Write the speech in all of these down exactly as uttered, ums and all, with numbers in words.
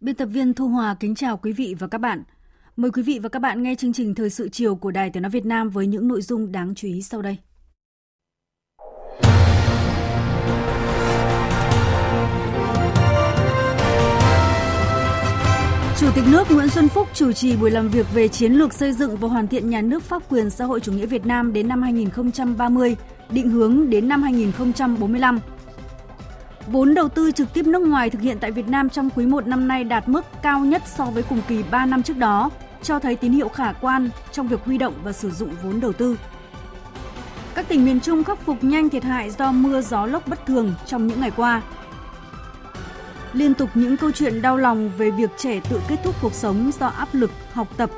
Biên tập viên Thu Hòa kính chào quý vị và các bạn. Mời quý vị và các bạn nghe chương trình Thời sự chiều của Đài Tiếng nói Việt Nam với những nội dung đáng chú ý sau đây. Chủ tịch nước Nguyễn Xuân Phúc chủ trì buổi làm việc về chiến lược xây dựng và hoàn thiện nhà nước pháp quyền xã hội chủ nghĩa Việt Nam đến năm hai không ba mươi, định hướng đến năm hai không bốn lăm. Vốn đầu tư trực tiếp nước ngoài thực hiện tại Việt Nam trong quý một năm nay đạt mức cao nhất so với cùng kỳ ba năm trước đó, cho thấy tín hiệu khả quan trong việc huy động và sử dụng vốn đầu tư. Các tỉnh miền Trung khắc phục nhanh thiệt hại do mưa gió lốc bất thường trong những ngày qua. Liên tục những câu chuyện đau lòng về việc trẻ tự kết thúc cuộc sống do áp lực học tập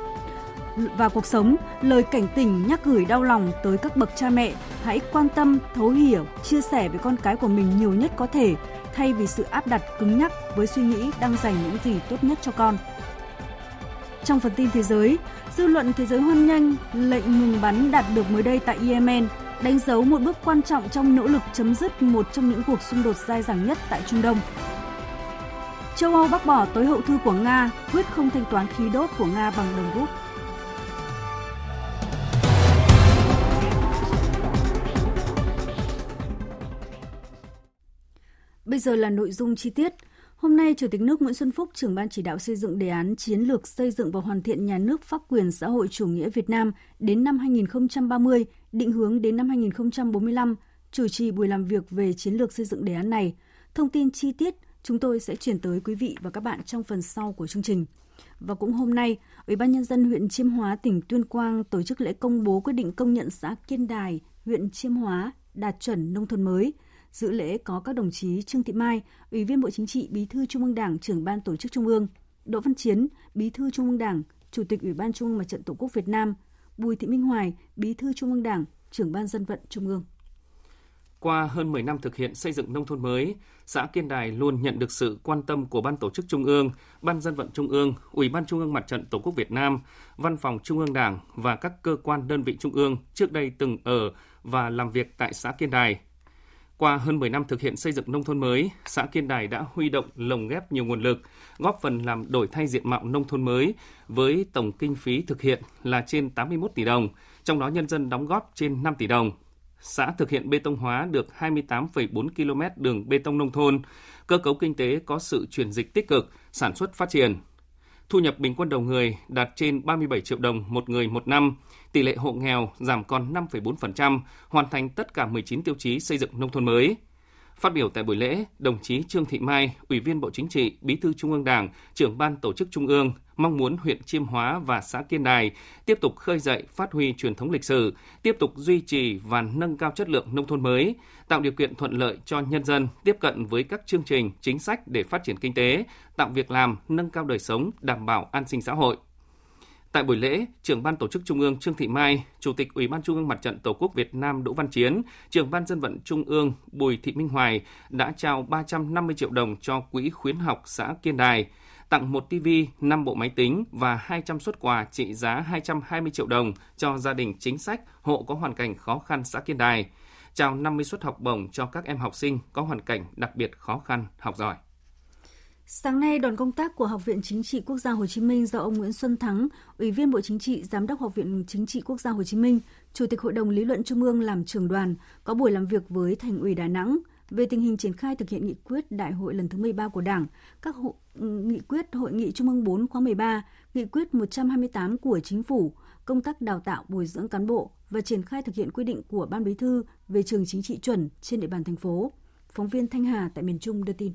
và cuộc sống, lời cảnh tỉnh nhắc gửi đau lòng tới các bậc cha mẹ hãy quan tâm, thấu hiểu, chia sẻ với con cái của mình nhiều nhất có thể thay vì sự áp đặt cứng nhắc với suy nghĩ đang dành những gì tốt nhất cho con. Trong phần tin thế giới, dư luận thế giới hoan nghênh lệnh ngừng bắn đạt được mới đây tại Yemen, đánh dấu một bước quan trọng trong nỗ lực chấm dứt một trong những cuộc xung đột dai dẳng nhất tại Trung Đông. Châu Âu bác bỏ tối hậu thư của Nga, quyết không thanh toán khí đốt của Nga bằng đồng rúp. Bây giờ là nội dung chi tiết. Hôm nay, Chủ tịch nước Nguyễn Xuân Phúc, trưởng ban chỉ đạo xây dựng đề án chiến lược xây dựng và hoàn thiện nhà nước pháp quyền xã hội chủ nghĩa Việt Nam đến năm hai không ba mươi, định hướng đến năm hai không bốn lăm, chủ trì buổi làm việc về chiến lược xây dựng đề án này. Thông tin chi tiết chúng tôi sẽ chuyển tới quý vị và các bạn trong phần sau của chương trình. Và cũng hôm nay, Ủy ban Nhân dân huyện Chiêm Hóa, tỉnh Tuyên Quang tổ chức lễ công bố quyết định công nhận xã Kiên Đài, huyện Chiêm Hóa đạt chuẩn nông thôn mới. Dự lễ có các đồng chí Trương Thị Mai, Ủy viên Bộ Chính trị, Bí thư Trung ương Đảng, Trưởng ban Tổ chức Trung ương; Đỗ Văn Chiến, Bí thư Trung ương Đảng, Chủ tịch Ủy ban Trung ương Mặt trận Tổ quốc Việt Nam; Bùi Thị Minh Hoài, Bí thư Trung ương Đảng, Trưởng ban Dân vận Trung ương. Qua hơn mười năm thực hiện xây dựng nông thôn mới, xã Kiên Đài luôn nhận được sự quan tâm của Ban Tổ chức Trung ương, Ban Dân vận Trung ương, Ủy ban Trung ương Mặt trận Tổ quốc Việt Nam, Văn phòng Trung ương Đảng và các cơ quan đơn vị Trung ương trước đây từng ở và làm việc tại xã Kiên Đài. Qua hơn mười năm thực hiện xây dựng nông thôn mới, xã Kiên Đài đã huy động lồng ghép nhiều nguồn lực, góp phần làm đổi thay diện mạo nông thôn mới với tổng kinh phí thực hiện là trên tám mươi mốt tỷ đồng, trong đó nhân dân đóng góp trên năm tỷ đồng. Xã thực hiện bê tông hóa được hai mươi tám phẩy bốn ki lô mét đường bê tông nông thôn, cơ cấu kinh tế có sự chuyển dịch tích cực, sản xuất phát triển. Thu nhập bình quân đầu người đạt trên ba mươi bảy triệu đồng một người một năm, tỷ lệ hộ nghèo giảm còn năm phẩy bốn phần trăm, hoàn thành tất cả mười chín tiêu chí xây dựng nông thôn mới. Phát biểu tại buổi lễ, đồng chí Trương Thị Mai, Ủy viên Bộ Chính trị, Bí thư Trung ương Đảng, Trưởng ban Tổ chức Trung ương, mong muốn huyện Chiêm Hóa và xã Kiên Đài tiếp tục khơi dậy, phát huy truyền thống lịch sử, tiếp tục duy trì và nâng cao chất lượng nông thôn mới, tạo điều kiện thuận lợi cho nhân dân tiếp cận với các chương trình, chính sách để phát triển kinh tế, tạo việc làm, nâng cao đời sống, đảm bảo an sinh xã hội. Tại buổi lễ, Trưởng ban Tổ chức Trung ương Trương Thị Mai, Chủ tịch Ủy ban Trung ương Mặt trận Tổ quốc Việt Nam Đỗ Văn Chiến, Trưởng ban Dân vận Trung ương Bùi Thị Minh Hoài đã trao ba trăm năm mươi triệu đồng cho Quỹ khuyến học xã Kiên Đài, tặng một tivi, năm bộ máy tính và hai trăm suất quà trị giá hai trăm hai mươi triệu đồng cho gia đình chính sách, hộ có hoàn cảnh khó khăn xã Kiên Đài, trao năm mươi suất học bổng cho các em học sinh có hoàn cảnh đặc biệt khó khăn, học giỏi. Sáng nay, đoàn công tác của Học viện Chính trị Quốc gia Hồ Chí Minh do ông Nguyễn Xuân Thắng, Ủy viên Bộ Chính trị, Giám đốc Học viện Chính trị Quốc gia Hồ Chí Minh, Chủ tịch Hội đồng Lý luận Trung ương làm trưởng đoàn, có buổi làm việc với Thành ủy Đà Nẵng về tình hình triển khai thực hiện nghị quyết Đại hội lần thứ mười ba của Đảng, các hộ, nghị quyết Hội nghị Trung ương bốn khóa mười ba, nghị quyết một trăm hai mươi tám của Chính phủ, công tác đào tạo bồi dưỡng cán bộ và triển khai thực hiện quy định của Ban Bí thư về trường chính trị chuẩn trên địa bàn thành phố. Phóng viên Thanh Hà tại miền Trung đưa tin.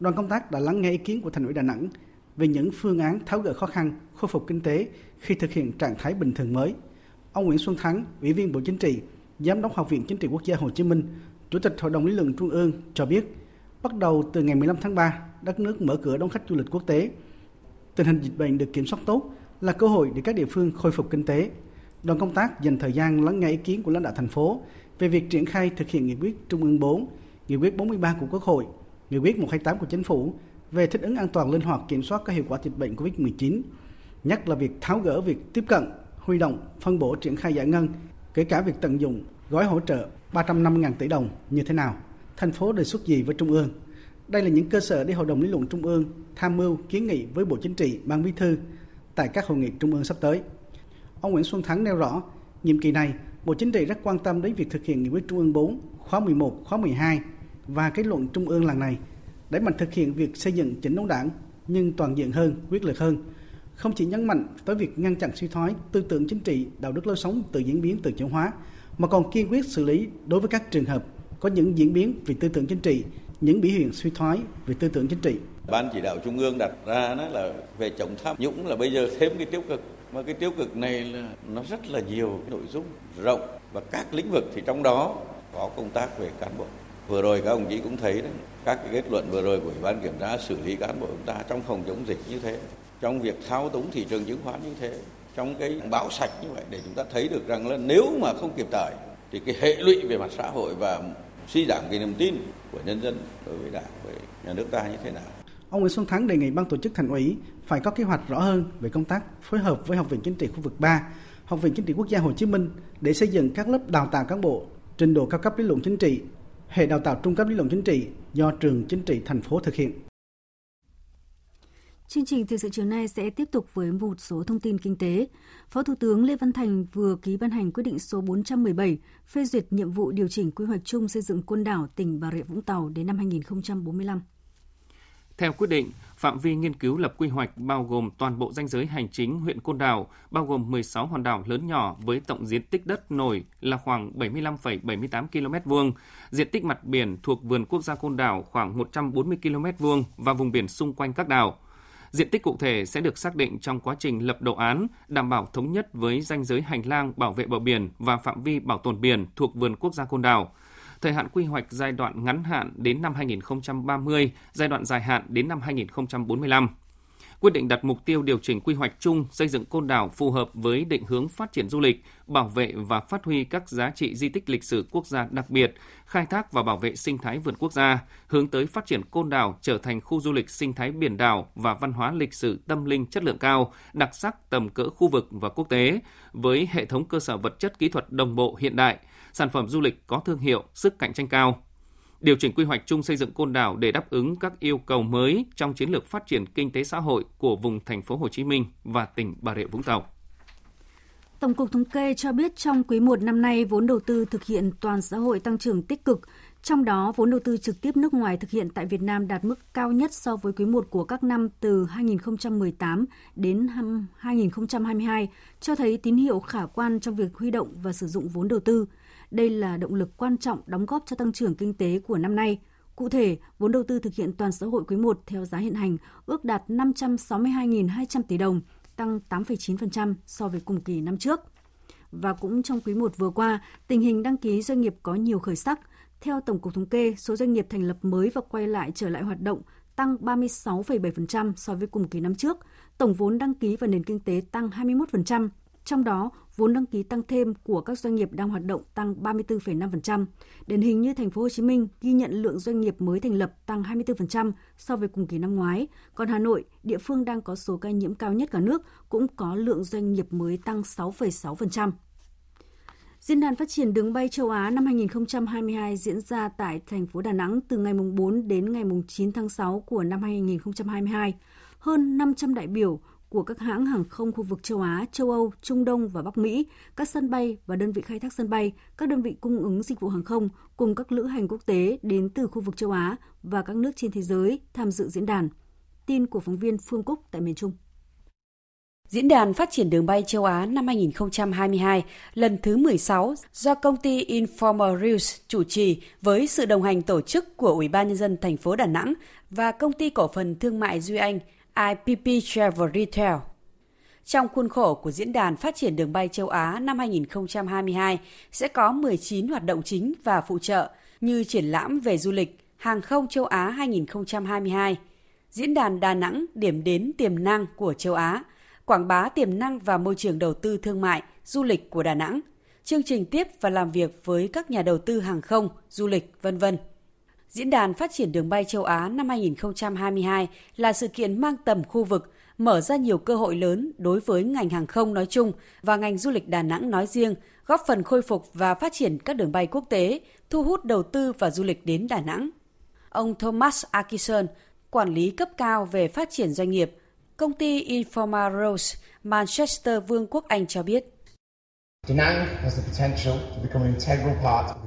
Đoàn công tác đã lắng nghe ý kiến của Thành ủy Đà Nẵng về những phương án tháo gỡ khó khăn, khôi phục kinh tế khi thực hiện trạng thái bình thường mới. Ông Nguyễn Xuân Thắng, Ủy viên Bộ Chính trị, Giám đốc Học viện Chính trị Quốc gia Hồ Chí Minh, Chủ tịch Hội đồng Lý luận Trung ương cho biết, bắt đầu từ ngày mười lăm tháng ba, đất nước mở cửa đón khách du lịch quốc tế. Tình hình dịch bệnh được kiểm soát tốt là cơ hội để các địa phương khôi phục kinh tế. Đoàn công tác dành thời gian lắng nghe ý kiến của lãnh đạo thành phố về việc triển khai thực hiện nghị quyết Trung ương bốn, nghị quyết bốn mươi ba của Quốc hội, nghị quyết một trăm hai mươi tám của Chính phủ về thích ứng an toàn linh hoạt kiểm soát các hiệu quả dịch bệnh covid mười chín, nhất là việc tháo gỡ việc tiếp cận, huy động, phân bổ triển khai giải ngân, kể cả việc tận dụng gói hỗ trợ ba trăm năm mươi nghìn tỷ đồng như thế nào, thành phố đề xuất gì với Trung ương. Đây là những cơ sở để Hội đồng Lý luận Trung ương tham mưu kiến nghị với Bộ Chính trị, Ban Bí thư tại các hội nghị Trung ương sắp tới. Ông Nguyễn Xuân Thắng nêu rõ, nhiệm kỳ này, Bộ Chính trị rất quan tâm đến việc thực hiện nghị quyết Trung ương bốn, khóa mười một, khóa mười hai và kết luận Trung ương lần này, đẩy mạnh thực hiện việc xây dựng chỉnh đốn Đảng nhưng toàn diện hơn, quyết liệt hơn, không chỉ nhấn mạnh tới việc ngăn chặn suy thoái tư tưởng chính trị, đạo đức lối sống tự diễn biến tự chuyển hóa, mà còn kiên quyết xử lý đối với các trường hợp có những diễn biến về tư tưởng chính trị, những biểu hiện suy thoái về tư tưởng chính trị. Ban chỉ đạo Trung ương đặt ra đó là về chống tham nhũng là bây giờ thêm cái tiêu cực, mà cái tiêu cực này là nó rất là nhiều nội dung rộng và các lĩnh vực, thì trong đó có công tác về cán bộ. Vừa rồi các đồng chí cũng thấy đấy, các cái kết luận vừa rồi của Ủy ban Kiểm tra xử lý cán bộ chúng ta trong phòng chống dịch như thế, trong việc thao túng thị trường chứng khoán như thế, trong cái bão sạch như vậy, để chúng ta thấy được rằng là nếu mà không kịp thời thì cái hệ lụy về mặt xã hội và suy giảm cái niềm tin của nhân dân đối với Đảng, với nhà nước ta như thế nào. Ông Nguyễn Xuân Thắng đề nghị Ban Tổ chức Thành ủy phải có kế hoạch rõ hơn về công tác phối hợp với Học viện Chính trị khu vực ba, Học viện Chính trị Quốc gia Hồ Chí Minh để xây dựng các lớp đào tạo cán bộ trình độ cao cấp lý luận chính trị, hệ đào tạo trung cấp lý luận chính trị do trường chính trị thành phố thực hiện. Chương trình thời sự chiều nay sẽ tiếp tục với một số thông tin kinh tế. Phó Thủ tướng Lê Văn Thành vừa ký ban hành quyết định số bốn trăm mười bảy phê duyệt nhiệm vụ điều chỉnh quy hoạch chung xây dựng Côn Đảo, tỉnh Bà Rịa Vũng Tàu đến năm hai không bốn lăm. Theo quyết định, phạm vi nghiên cứu lập quy hoạch bao gồm toàn bộ ranh giới hành chính huyện Côn Đảo, bao gồm mười sáu hòn đảo lớn nhỏ với tổng diện tích đất nổi là khoảng bảy mươi lăm phẩy bảy mươi tám ki lô mét vuông, diện tích mặt biển thuộc vườn quốc gia Côn Đảo khoảng một trăm bốn mươi ki lô mét vuông và vùng biển xung quanh các đảo. Diện tích cụ thể sẽ được xác định trong quá trình lập đồ án, đảm bảo thống nhất với ranh giới hành lang bảo vệ bờ biển và phạm vi bảo tồn biển thuộc vườn quốc gia Côn Đảo. Thời hạn quy hoạch giai đoạn ngắn hạn đến năm hai không ba mươi, giai đoạn dài hạn đến năm hai không bốn lăm. Quyết định đặt mục tiêu điều chỉnh quy hoạch chung xây dựng Côn Đảo phù hợp với định hướng phát triển du lịch, bảo vệ và phát huy các giá trị di tích lịch sử quốc gia đặc biệt, khai thác và bảo vệ sinh thái vườn quốc gia, hướng tới phát triển Côn Đảo trở thành khu du lịch sinh thái biển đảo và văn hóa lịch sử tâm linh chất lượng cao, đặc sắc tầm cỡ khu vực và quốc tế, với hệ thống cơ sở vật chất kỹ thuật đồng bộ hiện đại, sản phẩm du lịch có thương hiệu, sức cạnh tranh cao. Điều chỉnh quy hoạch chung xây dựng Côn Đảo để đáp ứng các yêu cầu mới trong chiến lược phát triển kinh tế xã hội của vùng thành phố Hồ Chí Minh và tỉnh Bà Rịa Vũng Tàu. Tổng cục Thống kê cho biết trong quý một năm nay, vốn đầu tư thực hiện toàn xã hội tăng trưởng tích cực, trong đó vốn đầu tư trực tiếp nước ngoài thực hiện tại Việt Nam đạt mức cao nhất so với quý một của các năm từ hai không một tám đến hai không hai hai, cho thấy tín hiệu khả quan trong việc huy động và sử dụng vốn đầu tư. Đây là động lực quan trọng đóng góp cho tăng trưởng kinh tế của năm nay. Cụ thể, vốn đầu tư thực hiện toàn xã hội quý I theo giá hiện hành ước đạt năm trăm sáu mươi hai nghìn hai trăm tỷ đồng, tăng tám phẩy chín phần trăm so với cùng kỳ năm trước. Và cũng trong quý I vừa qua, tình hình đăng ký doanh nghiệp có nhiều khởi sắc. Theo Tổng cục Thống kê, số doanh nghiệp thành lập mới và quay lại trở lại hoạt động tăng ba mươi sáu phẩy bảy phần trăm so với cùng kỳ năm trước. Tổng vốn đăng ký vào nền kinh tế tăng hai mươi mốt phần trăm. Trong đó, vốn đăng ký tăng thêm của các doanh nghiệp đang hoạt động tăng ba mươi tư phẩy năm phần trăm. Điển hình như thành phố Hồ Chí Minh ghi nhận lượng doanh nghiệp mới thành lập tăng hai mươi tư phần trăm so với cùng kỳ năm ngoái, còn Hà Nội, địa phương đang có số ca nhiễm cao nhất cả nước, cũng có lượng doanh nghiệp mới tăng sáu phẩy sáu phần trăm. Diễn đàn phát triển đường bay châu Á năm hai không hai hai diễn ra tại thành phố Đà Nẵng từ ngày bốn đến ngày chín tháng sáu của năm hai không hai hai. Hơn năm trăm đại biểu của các hãng hàng không khu vực châu Á, châu Âu, Trung Đông và Bắc Mỹ, các sân bay và đơn vị khai thác sân bay, các đơn vị cung ứng dịch vụ hàng không cùng các lữ hành quốc tế đến từ khu vực châu Á và các nước trên thế giới tham dự diễn đàn. Tin của phóng viên Phương Cúc tại miền Trung. Diễn đàn Phát triển đường bay châu Á năm hai không hai hai lần thứ mười sáu do công ty Informaros chủ trì với sự đồng hành tổ chức của Ủy ban Nhân dân thành phố Đà Nẵng và Công ty Cổ phần Thương mại Duy Anh i pê pê Travel Retail. Trong khuôn khổ của Diễn đàn Phát triển đường bay châu Á năm hai không hai hai sẽ có mười chín hoạt động chính và phụ trợ như triển lãm về du lịch, hàng không châu Á hai không hai hai, Diễn đàn Đà Nẵng điểm đến tiềm năng của châu Á, quảng bá tiềm năng và môi trường đầu tư thương mại, du lịch của Đà Nẵng, chương trình tiếp và làm việc với các nhà đầu tư hàng không, du lịch, vân vân. Diễn đàn Phát triển đường bay châu Á năm hai không hai hai là sự kiện mang tầm khu vực, mở ra nhiều cơ hội lớn đối với ngành hàng không nói chung và ngành du lịch Đà Nẵng nói riêng, góp phần khôi phục và phát triển các đường bay quốc tế, thu hút đầu tư và du lịch đến Đà Nẵng. Ông Thomas Akison, quản lý cấp cao về phát triển doanh nghiệp, công ty Informaros, Manchester, Vương quốc Anh cho biết.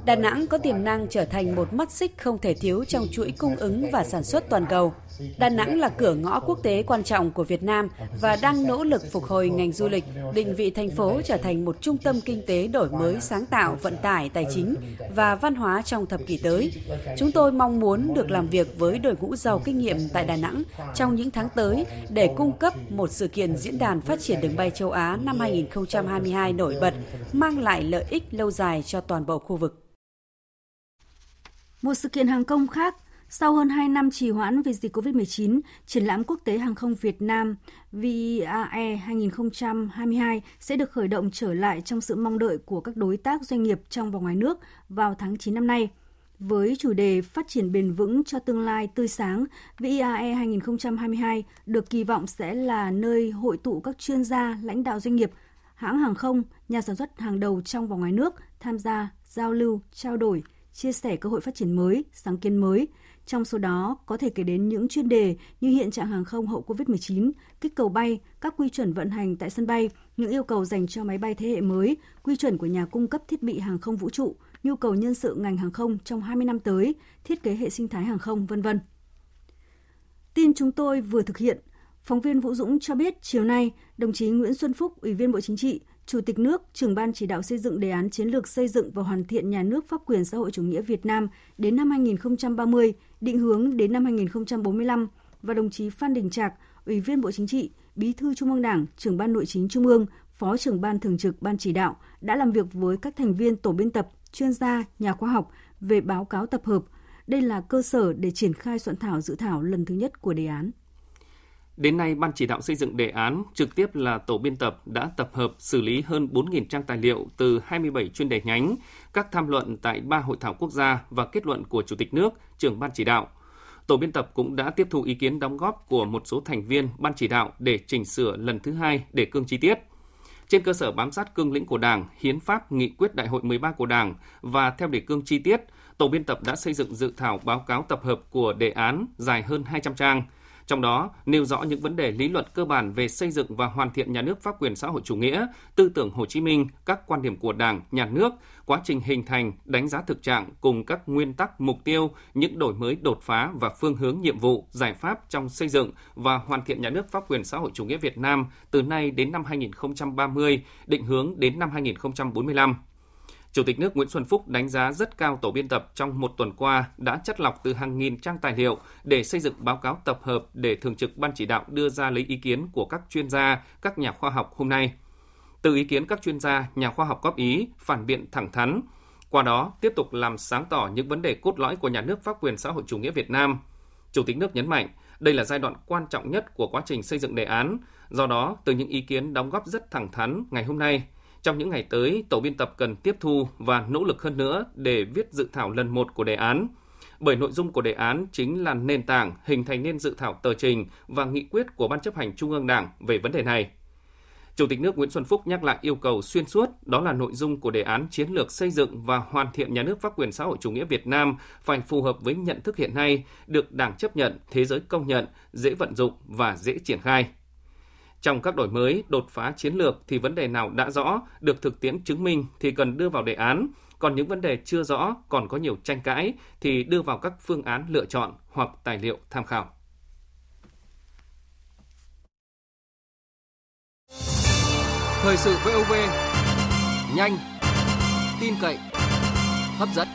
Đà Nẵng có tiềm năng trở thành một mắt xích không thể thiếu trong chuỗi cung ứng và sản xuất toàn cầu. Đà Nẵng là cửa ngõ quốc tế quan trọng của Việt Nam và đang nỗ lực phục hồi ngành du lịch, định vị thành phố trở thành một trung tâm kinh tế đổi mới sáng tạo, vận tải, tài chính và văn hóa trong thập kỷ tới. Chúng tôi mong muốn được làm việc với đội ngũ giàu kinh nghiệm tại Đà Nẵng trong những tháng tới để cung cấp một sự kiện Diễn đàn Phát triển đường bay châu Á năm hai không hai hai nổi bật, mang lại lợi ích lâu dài cho toàn bộ khu vực. Một sự kiện hàng không khác, sau hơn hai năm trì hoãn vì dịch covid mười chín, triển lãm quốc tế hàng không Việt Nam vê i a e hai không hai hai sẽ được khởi động trở lại trong sự mong đợi của các đối tác doanh nghiệp trong và ngoài nước vào tháng chín năm nay. Với chủ đề Phát triển bền vững cho tương lai tươi sáng, vê i a e hai không hai hai được kỳ vọng sẽ là nơi hội tụ các chuyên gia, lãnh đạo doanh nghiệp, hãng hàng không, nhà sản xuất hàng đầu trong và ngoài nước tham gia, giao lưu, trao đổi, chia sẻ cơ hội phát triển mới, sáng kiến mới. Trong số đó có thể kể đến những chuyên đề như hiện trạng hàng không hậu covid mười chín, kích cầu bay, các quy chuẩn vận hành tại sân bay, những yêu cầu dành cho máy bay thế hệ mới, quy chuẩn của nhà cung cấp thiết bị hàng không vũ trụ, nhu cầu nhân sự ngành hàng không trong hai mươi năm tới, thiết kế hệ sinh thái hàng không, vân vân. Tin chúng tôi vừa thực hiện. Phóng viên Vũ Dũng cho biết chiều nay, đồng chí Nguyễn Xuân Phúc, Ủy viên Bộ Chính trị, Chủ tịch nước, Trưởng ban chỉ đạo xây dựng đề án chiến lược xây dựng và hoàn thiện nhà nước pháp quyền xã hội chủ nghĩa Việt Nam đến năm hai không ba mươi, định hướng đến năm hai không bốn lăm và đồng chí Phan Đình Trạc, Ủy viên Bộ Chính trị, Bí thư Trung ương Đảng, Trưởng ban Nội chính Trung ương, Phó trưởng ban thường trực ban chỉ đạo đã làm việc với các thành viên tổ biên tập, chuyên gia, nhà khoa học về báo cáo tập hợp. Đây là cơ sở để triển khai soạn thảo dự thảo lần thứ nhất của đề án. Đến nay, Ban chỉ đạo xây dựng đề án, trực tiếp là tổ biên tập, đã tập hợp xử lý hơn bốn nghìn trang tài liệu từ hai mươi bảy chuyên đề nhánh, các tham luận tại ba hội thảo quốc gia và kết luận của Chủ tịch nước, Trưởng Ban chỉ đạo. Tổ biên tập cũng đã tiếp thu ý kiến đóng góp của một số thành viên Ban chỉ đạo để chỉnh sửa lần thứ hai đề cương chi tiết. Trên cơ sở bám sát cương lĩnh của Đảng, Hiến pháp, Nghị quyết Đại hội mười ba của Đảng và theo đề cương chi tiết, tổ biên tập đã xây dựng dự thảo báo cáo tập hợp của đề án dài hơn hai trăm trang. Trong đó, nêu rõ những vấn đề lý luận cơ bản về xây dựng và hoàn thiện nhà nước pháp quyền xã hội chủ nghĩa, tư tưởng Hồ Chí Minh, các quan điểm của Đảng, nhà nước, quá trình hình thành, đánh giá thực trạng cùng các nguyên tắc, mục tiêu, những đổi mới đột phá và phương hướng nhiệm vụ, giải pháp trong xây dựng và hoàn thiện nhà nước pháp quyền xã hội chủ nghĩa Việt Nam từ nay đến năm hai không ba mươi, định hướng đến năm hai không bốn lăm. Chủ tịch nước Nguyễn Xuân Phúc đánh giá rất cao tổ biên tập trong một tuần qua đã chắt lọc từ hàng nghìn trang tài liệu để xây dựng báo cáo tập hợp để Thường trực Ban chỉ đạo đưa ra lấy ý kiến của các chuyên gia, các nhà khoa học hôm nay. Từ ý kiến các chuyên gia, nhà khoa học góp ý, phản biện thẳng thắn. Qua đó, tiếp tục làm sáng tỏ những vấn đề cốt lõi của nhà nước pháp quyền xã hội chủ nghĩa Việt Nam. Chủ tịch nước nhấn mạnh, đây là giai đoạn quan trọng nhất của quá trình xây dựng đề án. Do đó, từ những ý kiến đóng góp rất thẳng thắn ngày hôm nay, trong những ngày tới, tổ biên tập cần tiếp thu và nỗ lực hơn nữa để viết dự thảo lần một của đề án. Bởi nội dung của đề án chính là nền tảng hình thành nên dự thảo tờ trình và nghị quyết của Ban chấp hành Trung ương Đảng về vấn đề này. Chủ tịch nước Nguyễn Xuân Phúc nhắc lại yêu cầu xuyên suốt, đó là nội dung của đề án chiến lược xây dựng và hoàn thiện nhà nước pháp quyền xã hội chủ nghĩa Việt Nam phải phù hợp với nhận thức hiện nay, được Đảng chấp nhận, thế giới công nhận, dễ vận dụng và dễ triển khai. Trong các đổi mới, đột phá chiến lược thì vấn đề nào đã rõ, được thực tiễn chứng minh thì cần đưa vào đề án, còn những vấn đề chưa rõ, còn có nhiều tranh cãi thì đưa vào các phương án lựa chọn hoặc tài liệu tham khảo. Thời sự vê o vê, nhanh, tin cậy, hấp dẫn.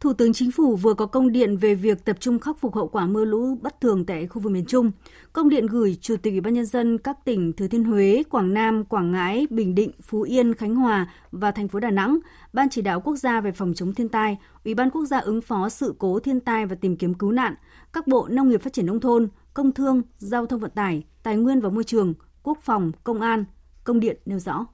Thủ tướng Chính phủ vừa có công điện về việc tập trung khắc phục hậu quả mưa lũ bất thường tại khu vực miền Trung. Công điện gửi Chủ tịch Ủy ban nhân dân các tỉnh Thừa Thiên Huế, Quảng Nam, Quảng Ngãi, Bình Định, Phú Yên, Khánh Hòa và thành phố Đà Nẵng, Ban Chỉ đạo Quốc gia về phòng chống thiên tai, Ủy ban Quốc gia ứng phó sự cố thiên tai và tìm kiếm cứu nạn, các bộ Nông nghiệp Phát triển nông thôn, Công thương, Giao thông vận tải, Tài nguyên và Môi trường, Quốc phòng, Công an. Công điện nêu rõ.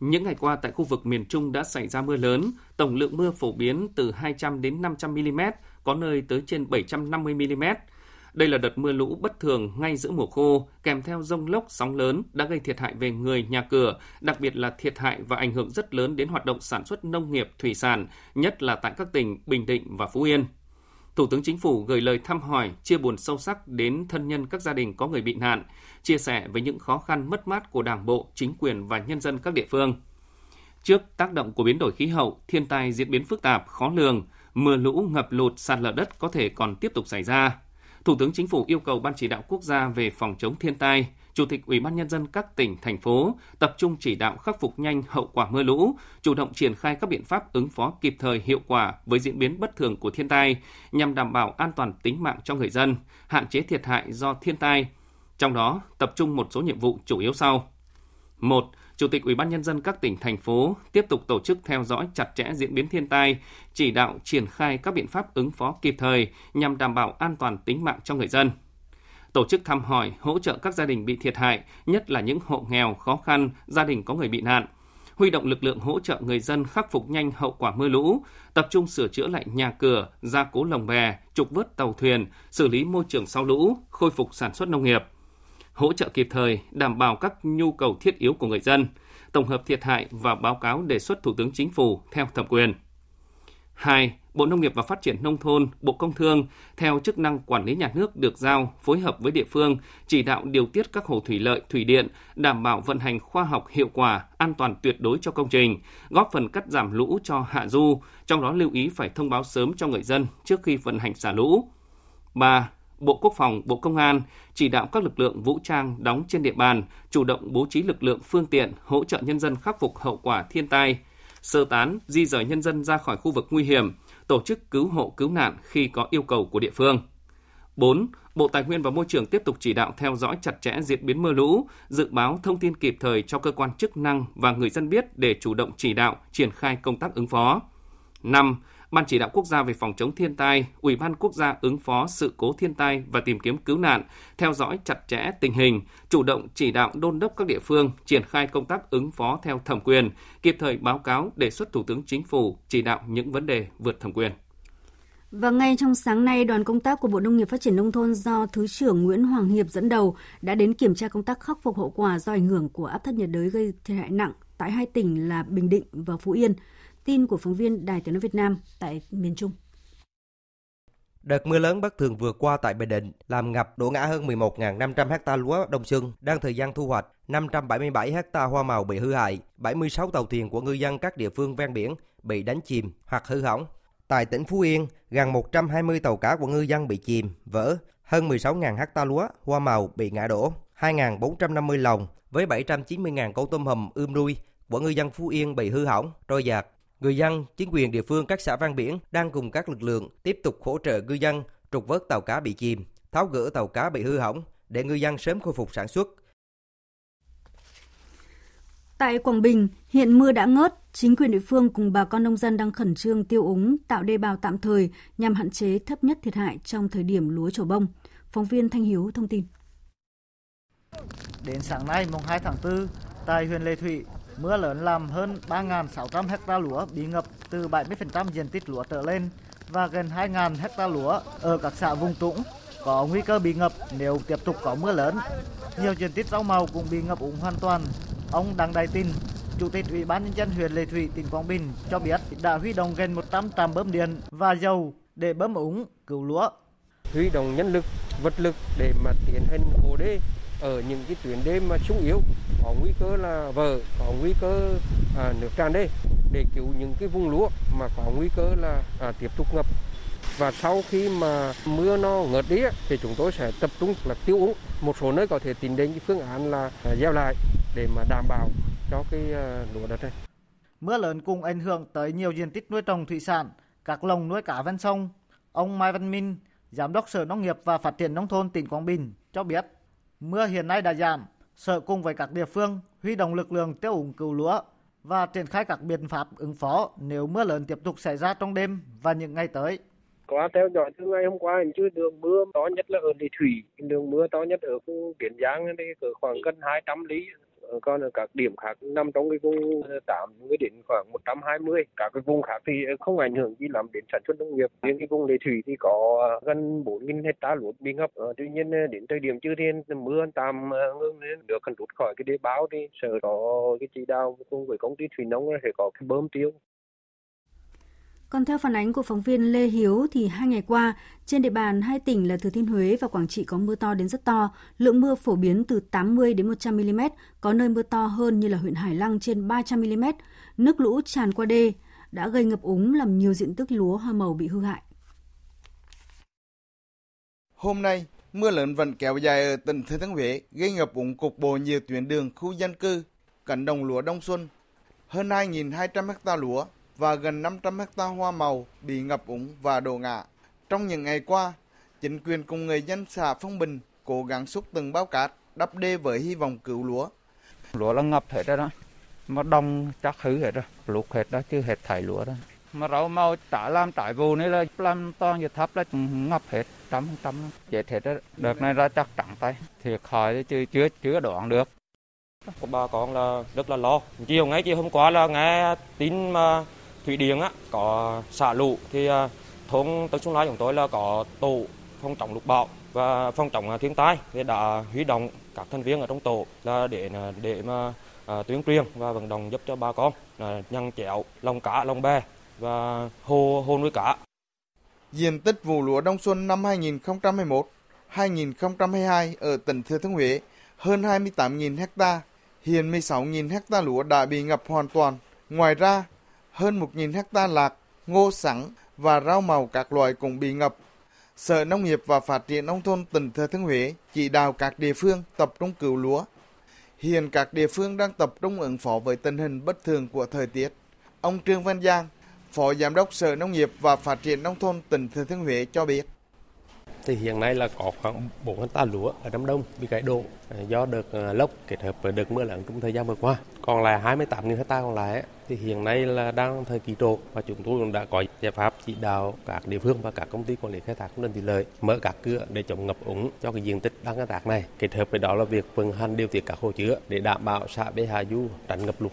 Những ngày qua tại khu vực miền Trung đã xảy ra mưa lớn, tổng lượng mưa phổ biến từ hai trăm đến năm trăm mi-li-mét, có nơi tới trên bảy trăm năm mươi mi-li-mét. Đây là đợt mưa lũ bất thường ngay giữa mùa khô, kèm theo dông lốc, sóng lớn đã gây thiệt hại về người, nhà cửa, đặc biệt là thiệt hại và ảnh hưởng rất lớn đến hoạt động sản xuất nông nghiệp, thủy sản, nhất là tại các tỉnh Bình Định và Phú Yên. Thủ tướng Chính phủ gửi lời thăm hỏi, chia buồn sâu sắc đến thân nhân các gia đình có người bị nạn, chia sẻ với những khó khăn mất mát của Đảng bộ, chính quyền và nhân dân các địa phương. Trước tác động của biến đổi khí hậu, thiên tai diễn biến phức tạp, khó lường, mưa lũ, ngập lụt, sạt lở đất có thể còn tiếp tục xảy ra. Thủ tướng Chính phủ yêu cầu Ban Chỉ đạo Quốc gia về phòng chống thiên tai, Chủ tịch Ủy ban nhân dân các tỉnh, thành phố tập trung chỉ đạo khắc phục nhanh hậu quả mưa lũ, chủ động triển khai các biện pháp ứng phó kịp thời, hiệu quả với diễn biến bất thường của thiên tai nhằm đảm bảo an toàn tính mạng cho người dân, hạn chế thiệt hại do thiên tai. Trong đó, tập trung một số nhiệm vụ chủ yếu sau. một. Chủ tịch Ủy ban nhân dân các tỉnh, thành phố tiếp tục tổ chức theo dõi chặt chẽ diễn biến thiên tai, chỉ đạo triển khai các biện pháp ứng phó kịp thời nhằm đảm bảo an toàn tính mạng cho người dân. Tổ chức thăm hỏi, hỗ trợ các gia đình bị thiệt hại, nhất là những hộ nghèo, khó khăn, gia đình có người bị nạn. Huy động lực lượng hỗ trợ người dân khắc phục nhanh hậu quả mưa lũ, tập trung sửa chữa lại nhà cửa, gia cố lồng bè, trục vớt tàu thuyền, xử lý môi trường sau lũ, khôi phục sản xuất nông nghiệp. Hỗ trợ kịp thời, đảm bảo các nhu cầu thiết yếu của người dân, tổng hợp thiệt hại và báo cáo đề xuất Thủ tướng Chính phủ theo thẩm quyền. hai. Bộ Nông nghiệp và Phát triển Nông thôn, Bộ Công Thương, theo chức năng quản lý nhà nước được giao, phối hợp với địa phương, chỉ đạo điều tiết các hồ thủy lợi, thủy điện, đảm bảo vận hành khoa học hiệu quả, an toàn tuyệt đối cho công trình, góp phần cắt giảm lũ cho hạ du, trong đó lưu ý phải thông báo sớm cho người dân trước khi vận hành xả lũ. ba. Bộ Quốc phòng, Bộ Công an chỉ đạo các lực lượng vũ trang đóng trên địa bàn, chủ động bố trí lực lượng phương tiện, hỗ trợ nhân dân khắc phục hậu quả thiên tai, sơ tán, di dời nhân dân ra khỏi khu vực nguy hiểm, tổ chức cứu hộ cứu nạn khi có yêu cầu của địa phương. bốn. Bộ Tài nguyên và Môi trường tiếp tục chỉ đạo theo dõi chặt chẽ diễn biến mưa lũ, dự báo thông tin kịp thời cho cơ quan chức năng và người dân biết để chủ động chỉ đạo, triển khai công tác ứng phó. năm. Ban Chỉ đạo Quốc gia về phòng chống thiên tai, Ủy ban Quốc gia ứng phó sự cố thiên tai và tìm kiếm cứu nạn, theo dõi chặt chẽ tình hình, chủ động chỉ đạo đôn đốc các địa phương triển khai công tác ứng phó theo thẩm quyền, kịp thời báo cáo đề xuất Thủ tướng Chính phủ chỉ đạo những vấn đề vượt thẩm quyền. Và ngay trong sáng nay, đoàn công tác của Bộ Nông nghiệp Phát triển Nông thôn do Thứ trưởng Nguyễn Hoàng Hiệp dẫn đầu đã đến kiểm tra công tác khắc phục hậu quả do ảnh hưởng của áp thấp nhiệt đới gây thiệt hại nặng tại hai tỉnh là Bình Định và Phú Yên. Tin của phóng viên Đài Tiếng nói Việt Nam tại miền Trung. Đợt mưa lớn bất thường vừa qua tại Bình Định làm ngập đổ ngã hơn mười một nghìn năm trăm héc-ta lúa đông xuân đang thời gian thu hoạch, năm trăm bảy mươi bảy héc-ta hoa màu bị hư hại, bảy mươi sáu tàu thuyền của ngư dân các địa phương ven biển bị đánh chìm hoặc hư hỏng. Tại tỉnh Phú Yên, gần một trăm hai mươi tàu cá của ngư dân bị chìm, vỡ, hơn mười sáu nghìn héc-ta lúa, hoa màu bị ngã đổ, hai nghìn bốn trăm năm mươi lồng với bảy trăm chín mươi nghìn con tôm hùm ươm nuôi của ngư dân Phú Yên bị hư hỏng, trôi dạt. Người dân, chính quyền địa phương các xã ven biển đang cùng các lực lượng tiếp tục hỗ trợ ngư dân trục vớt tàu cá bị chìm, tháo gỡ tàu cá bị hư hỏng để ngư dân sớm khôi phục sản xuất. Tại Quảng Bình, hiện mưa đã ngớt, chính quyền địa phương cùng bà con nông dân đang khẩn trương tiêu úng, tạo đê bào tạm thời nhằm hạn chế thấp nhất thiệt hại trong thời điểm lúa trổ bông. Phóng viên Thanh Hiếu thông tin. Đến sáng nay, mùng hai tháng tư, tại huyện Lệ Thủy, mưa lớn làm hơn ba nghìn sáu trăm ha lúa bị ngập từ bảy mươi phần trăm diện tích lúa trở lên và gần hai nghìn ha lúa ở các xã vùng trũng có nguy cơ bị ngập nếu tiếp tục có mưa lớn. Nhiều diện tích rau màu cũng bị ngập úng hoàn toàn. Ông Đặng Đại Tin, Chủ tịch Ủy ban nhân dân huyện Lệ Thủy, tỉnh Quảng Bình cho biết đã huy động gần một trăm trạm bơm điện và dầu để bơm úng cứu lúa. Huy động nhân lực, vật lực để mà tiến hành hồ đê ở những cái tuyến đê mà sung yếu, có nguy cơ là vỡ, có nguy cơ à, nước tràn đê để cứu những cái vùng lúa mà có nguy cơ là à, tiếp tục ngập. Và sau khi mà mưa nó ngớt đi thì chúng tôi sẽ tập trung là tiêu úng. Một số nơi có thể tính đến cái phương án là gieo lại để mà đảm bảo cho cái lúa đất này. Mưa lớn cùng ảnh hưởng tới nhiều diện tích nuôi trồng thủy sản, các lồng nuôi cá ven sông. Ông Mai Văn Minh, Giám đốc Sở Nông nghiệp và Phát triển Nông thôn tỉnh Quảng Bình cho biết, mưa hiện nay đã giảm, Sở cùng với các địa phương huy động lực lượng tiêu úng cứu lúa và triển khai các biện pháp ứng phó nếu mưa lớn tiếp tục xảy ra trong đêm và những ngày tới. Qua theo dõi từ ngày hôm qua, chứ đường mưa to nhất là ở Lệ Thủy, đường mưa to nhất ở khu Kiên Giang đây cỡ khoảng gần hai trăm lý. Còn ở các điểm khác nằm trong cái vùng tám đến khoảng một trăm hai mươi. Các cái vùng khác thì không ảnh hưởng gì làm đến sản xuất nông nghiệp. Riêng cái vùng Lệ Thủy thì có gần bốn nghìn hectare lúa bị ngập. Tuy nhiên đến thời điểm chưa thiên mưa tạm ngưng nên được cần rút khỏi cái đê báo thì sở có cái chỉ đạo cùng với công ty thủy nông phải có cái bơm tiêu. Còn theo phản ánh của phóng viên Lê Hiếu thì hai ngày qua, trên địa bàn hai tỉnh là Thừa Thiên Huế và Quảng Trị có mưa to đến rất to. Lượng mưa phổ biến từ tám mươi đến một trăm mi-li-mét, có nơi mưa to hơn như là huyện Hải Lăng trên ba trăm mi-li-mét. Nước lũ tràn qua đê đã gây ngập úng làm nhiều diện tích lúa hoa màu bị hư hại. Hôm nay, mưa lớn vẫn kéo dài ở tỉnh Thừa Thiên Huế, gây ngập úng cục bộ nhiều tuyến đường khu dân cư, cánh đồng lúa đông xuân, hơn hai nghìn hai trăm ha lúa và gần năm trăm ha hoa màu bị ngập úng và đổ ngã. Trong những ngày qua, chính quyền cùng người dân xã Phong Bình cố gắng xúc từng bao cát đắp đê với hy vọng cứu lúa. Lúa là ngập hết rồi đó, mà đồng chắc hư hết rồi, lụt hết đó chứ hết thải lúa đó. Mà rau màu trả làm trải vụ này là làm to như thấp là ngập hết trăm phần trăm, chết hết đó. Đợt này ra chắc trắng tay, thiệt hại chứ chưa chưa đoạn được. Bà con là rất là lo. Chiều ngay chiều hôm qua là nghe tin mà thủy điện á có xả lũ thì thôn Tân Xuân Lai chúng tôi là có tổ phòng chống lụt bão và phòng chống thiên tai thì đã huy động các thành viên ở trong tổ là để để mà à, tuyên truyền và vận động giúp cho bà con là nhăn chèo lồng cá lồng bè và hồ hồ nuôi cá. Diện tích vụ lúa đông xuân năm hai nghìn không trăm mười một hai nghìn không trăm hai mươi hai ở tỉnh Thừa Thiên Huế hơn hai mươi tám nghìn ha, hiện mười sáu nghìn ha lúa đã bị ngập hoàn toàn. Ngoài ra hơn một nghìn ha lạc, ngô sắn và rau màu các loại cũng bị ngập. Sở Nông nghiệp và Phát triển Nông thôn tỉnh Thừa Thiên Huế chỉ đạo các địa phương tập trung cứu lúa. Hiện các địa phương đang tập trung ứng phó với tình hình bất thường của thời tiết. Ông Trương Văn Giang, Phó Giám đốc Sở Nông nghiệp và Phát triển Nông thôn tỉnh Thừa Thiên Huế cho biết. Thì hiện nay là có khoảng bốn hectare lúa ở Nam Đông bị gãy đổ do đợt lốc kết hợp với đợt mưa lớn trong thời gian vừa qua. Còn lại hai mươi tám nghìn hectare còn lại thì hiện nay là đang thời kỳ trổ và chúng tôi cũng đã có giải pháp chỉ đạo các địa phương và các công ty quản lý khai thác công trình thủy lợi mở các cửa để chống ngập úng cho cái diện tích đang khai thác này. Kết hợp với đó là việc vận hành điều tiết các hồ chứa để đảm bảo xã bê hạ du tránh ngập lụt.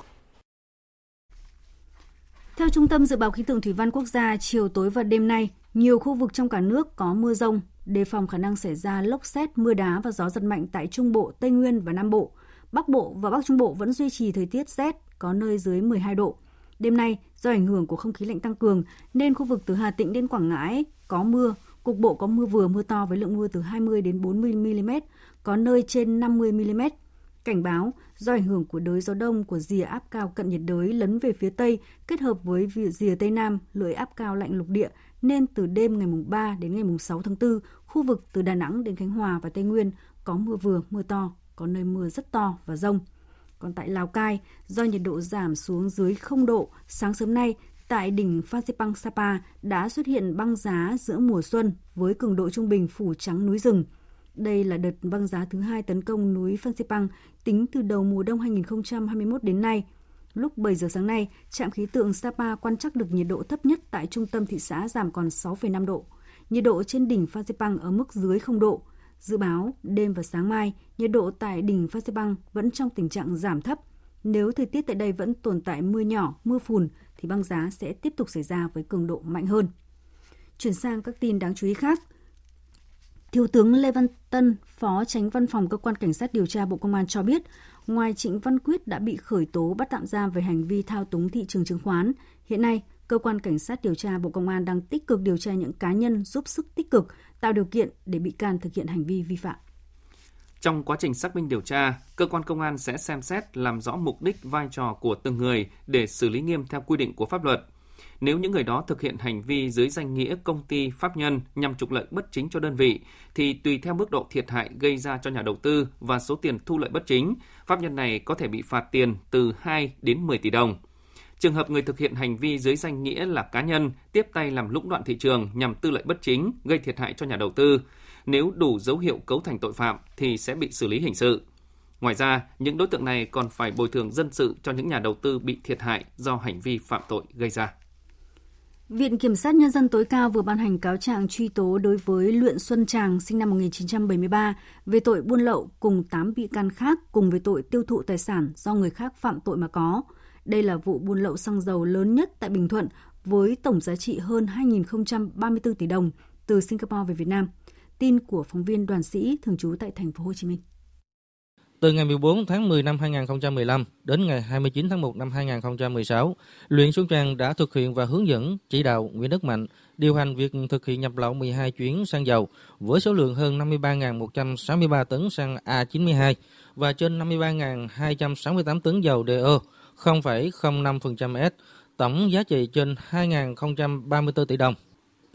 Theo Trung tâm Dự báo Khí tượng Thủy văn Quốc gia, chiều tối và đêm nay, nhiều khu vực trong cả nước có mưa rông, đề phòng khả năng xảy ra lốc sét, mưa đá và gió giật mạnh tại Trung Bộ, Tây Nguyên và Nam Bộ. Bắc Bộ và Bắc Trung Bộ vẫn duy trì thời tiết rét, có nơi dưới mười hai độ. Đêm nay, do ảnh hưởng của không khí lạnh tăng cường, nên khu vực từ Hà Tĩnh đến Quảng Ngãi có mưa, cục bộ có mưa vừa mưa to với lượng mưa từ hai mươi đến bốn mươi mi-li-mét, có nơi trên năm mươi mi-li-mét. Cảnh báo, do ảnh hưởng của đới gió đông của rìa áp cao cận nhiệt đới lấn về phía Tây kết hợp với rìa Tây Nam, lưỡi áp cao lạnh lục địa, nên từ đêm ngày ba đến ngày sáu tháng tư, khu vực từ Đà Nẵng đến Khánh Hòa và Tây Nguyên có mưa vừa, mưa to, có nơi mưa rất to và dông. Còn tại Lào Cai, do nhiệt độ giảm xuống dưới không độ, sáng sớm nay, tại đỉnh Phan Xi Păng Sapa đã xuất hiện băng giá giữa mùa xuân với cường độ trung bình phủ trắng núi rừng. Đây là đợt băng giá thứ hai tấn công núi Phan Xi Păng tính từ đầu mùa đông hai nghìn không trăm hai mươi mốt đến nay. Lúc bảy giờ sáng nay, trạm khí tượng Sapa quan trắc được nhiệt độ thấp nhất tại trung tâm thị xã giảm còn sáu phẩy năm độ. Nhiệt độ trên đỉnh Phan Xi Păng ở mức dưới không độ. Dự báo, đêm và sáng mai, nhiệt độ tại đỉnh Phan Xi Păng vẫn trong tình trạng giảm thấp. Nếu thời tiết tại đây vẫn tồn tại mưa nhỏ, mưa phùn, thì băng giá sẽ tiếp tục xảy ra với cường độ mạnh hơn. Chuyển sang các tin đáng chú ý khác. Thiếu tướng Lê Văn Tân, Phó Chánh Văn phòng Cơ quan Cảnh sát Điều tra Bộ Công an cho biết, ngoài Trịnh Văn Quyết đã bị khởi tố bắt tạm giam về hành vi thao túng thị trường chứng khoán, hiện nay, Cơ quan Cảnh sát Điều tra Bộ Công an đang tích cực điều tra những cá nhân giúp sức tích cực, tạo điều kiện để bị can thực hiện hành vi vi phạm. Trong quá trình xác minh điều tra, cơ quan công an sẽ xem xét làm rõ mục đích vai trò của từng người để xử lý nghiêm theo quy định của pháp luật. Nếu những người đó thực hiện hành vi dưới danh nghĩa công ty pháp nhân nhằm trục lợi bất chính cho đơn vị, thì tùy theo mức độ thiệt hại gây ra cho nhà đầu tư và số tiền thu lợi bất chính, pháp nhân này có thể bị phạt tiền từ hai đến mười tỷ đồng. Trường hợp người thực hiện hành vi dưới danh nghĩa là cá nhân tiếp tay làm lũng đoạn thị trường nhằm tư lợi bất chính, gây thiệt hại cho nhà đầu tư, nếu đủ dấu hiệu cấu thành tội phạm thì sẽ bị xử lý hình sự. Ngoài ra, những đối tượng này còn phải bồi thường dân sự cho những nhà đầu tư bị thiệt hại do hành vi phạm tội gây ra. Viện Kiểm sát Nhân dân tối cao vừa ban hành cáo trạng truy tố đối với Luyện Xuân Trang sinh năm một nghìn chín trăm bảy mươi ba về tội buôn lậu cùng tám bị can khác cùng về tội tiêu thụ tài sản do người khác phạm tội mà có. Đây là vụ buôn lậu xăng dầu lớn nhất tại Bình Thuận với tổng giá trị hơn hai nghìn không trăm ba mươi tư tỷ đồng từ Singapore về Việt Nam. Tin của phóng viên Đoàn Sĩ thường trú tại thành phố Hồ Chí Minh. Từ ngày mười bốn tháng mười năm hai nghìn không trăm mười lăm đến ngày hai mươi chín tháng một năm hai nghìn không trăm mười sáu, Luyện Xuân Trang đã thực hiện và hướng dẫn chỉ đạo Nguyễn Đức Mạnh điều hành việc thực hiện nhập lậu mười hai chuyến xăng dầu với số lượng hơn năm mươi ba nghìn một trăm sáu mươi ba tấn xăng A chín mươi hai và trên năm mươi ba nghìn hai trăm sáu mươi tám tấn dầu đê ô, không phẩy không năm phần trăm S, tổng giá trị trên hai nghìn không trăm ba mươi tư tỷ đồng.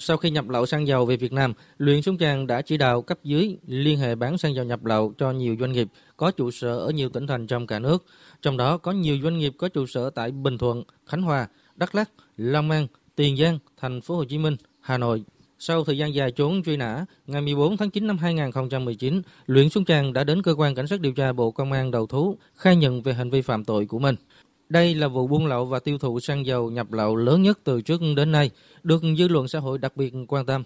Sau khi nhập lậu xăng dầu về Việt Nam, Luyện Xuân Trang đã chỉ đạo cấp dưới liên hệ bán xăng dầu nhập lậu cho nhiều doanh nghiệp có trụ sở ở nhiều tỉnh thành trong cả nước. Trong đó có nhiều doanh nghiệp có trụ sở tại Bình Thuận, Khánh Hòa, Đắk Lắk, Long An, Tiền Giang, Thành phố Hồ Chí Minh, Hà Nội. Sau thời gian dài trốn truy nã, ngày mười bốn tháng chín năm hai nghìn không trăm mười chín, Luyện Xuân Trang đã đến cơ quan cảnh sát điều tra Bộ Công an đầu thú, khai nhận về hành vi phạm tội của mình. Đây là vụ buôn lậu và tiêu thụ xăng dầu nhập lậu lớn nhất từ trước đến nay, được dư luận xã hội đặc biệt quan tâm.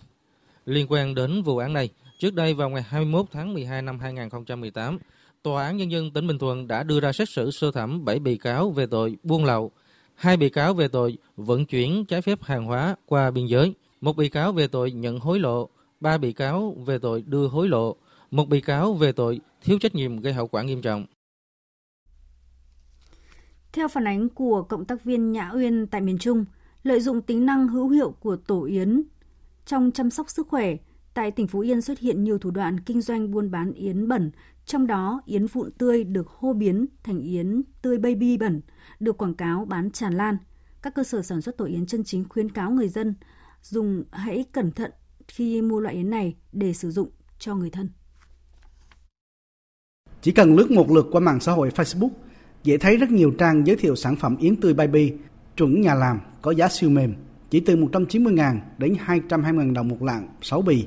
Liên quan đến vụ án này, trước đây vào ngày hai mươi mốt tháng mười hai năm hai nghìn không trăm mười tám, Tòa án Nhân dân tỉnh Bình Thuận đã đưa ra xét xử sơ thẩm bảy bị cáo về tội buôn lậu, hai bị cáo về tội vận chuyển trái phép hàng hóa qua biên giới, một bị cáo về tội nhận hối lộ, ba bị cáo về tội đưa hối lộ, một bị cáo về tội thiếu trách nhiệm gây hậu quả nghiêm trọng. Theo phản ánh của cộng tác viên Nhã Uyên tại miền Trung, lợi dụng tính năng hữu hiệu của tổ yến trong chăm sóc sức khỏe, tại tỉnh Phú Yên xuất hiện nhiều thủ đoạn kinh doanh buôn bán yến bẩn, trong đó yến vụn tươi được hô biến thành yến tươi baby bẩn, được quảng cáo bán tràn lan. Các cơ sở sản xuất tổ yến chân chính khuyến cáo người dân dùng hãy cẩn thận khi mua loại yến này để sử dụng cho người thân. Chỉ cần lướt một lượt qua mạng xã hội Facebook, dễ thấy rất nhiều trang giới thiệu sản phẩm yến tươi baby chuẩn nhà làm có giá siêu mềm, chỉ từ một trăm chín mươi nghìn đến hai trăm hai mươi nghìn đồng một lạng sáu bì,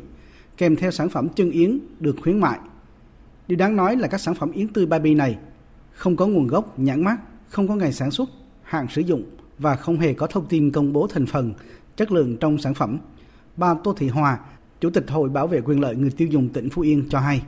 kèm theo sản phẩm chân yến được khuyến mại. Điều đáng nói là các sản phẩm yến tươi baby này không có nguồn gốc, nhãn mác, không có ngày sản xuất, hạn sử dụng và không hề có thông tin công bố thành phần, chất lượng trong sản phẩm. Bà Tô Thị Hòa, Chủ tịch Hội Bảo vệ quyền lợi người tiêu dùng tỉnh Phú Yên cho hay.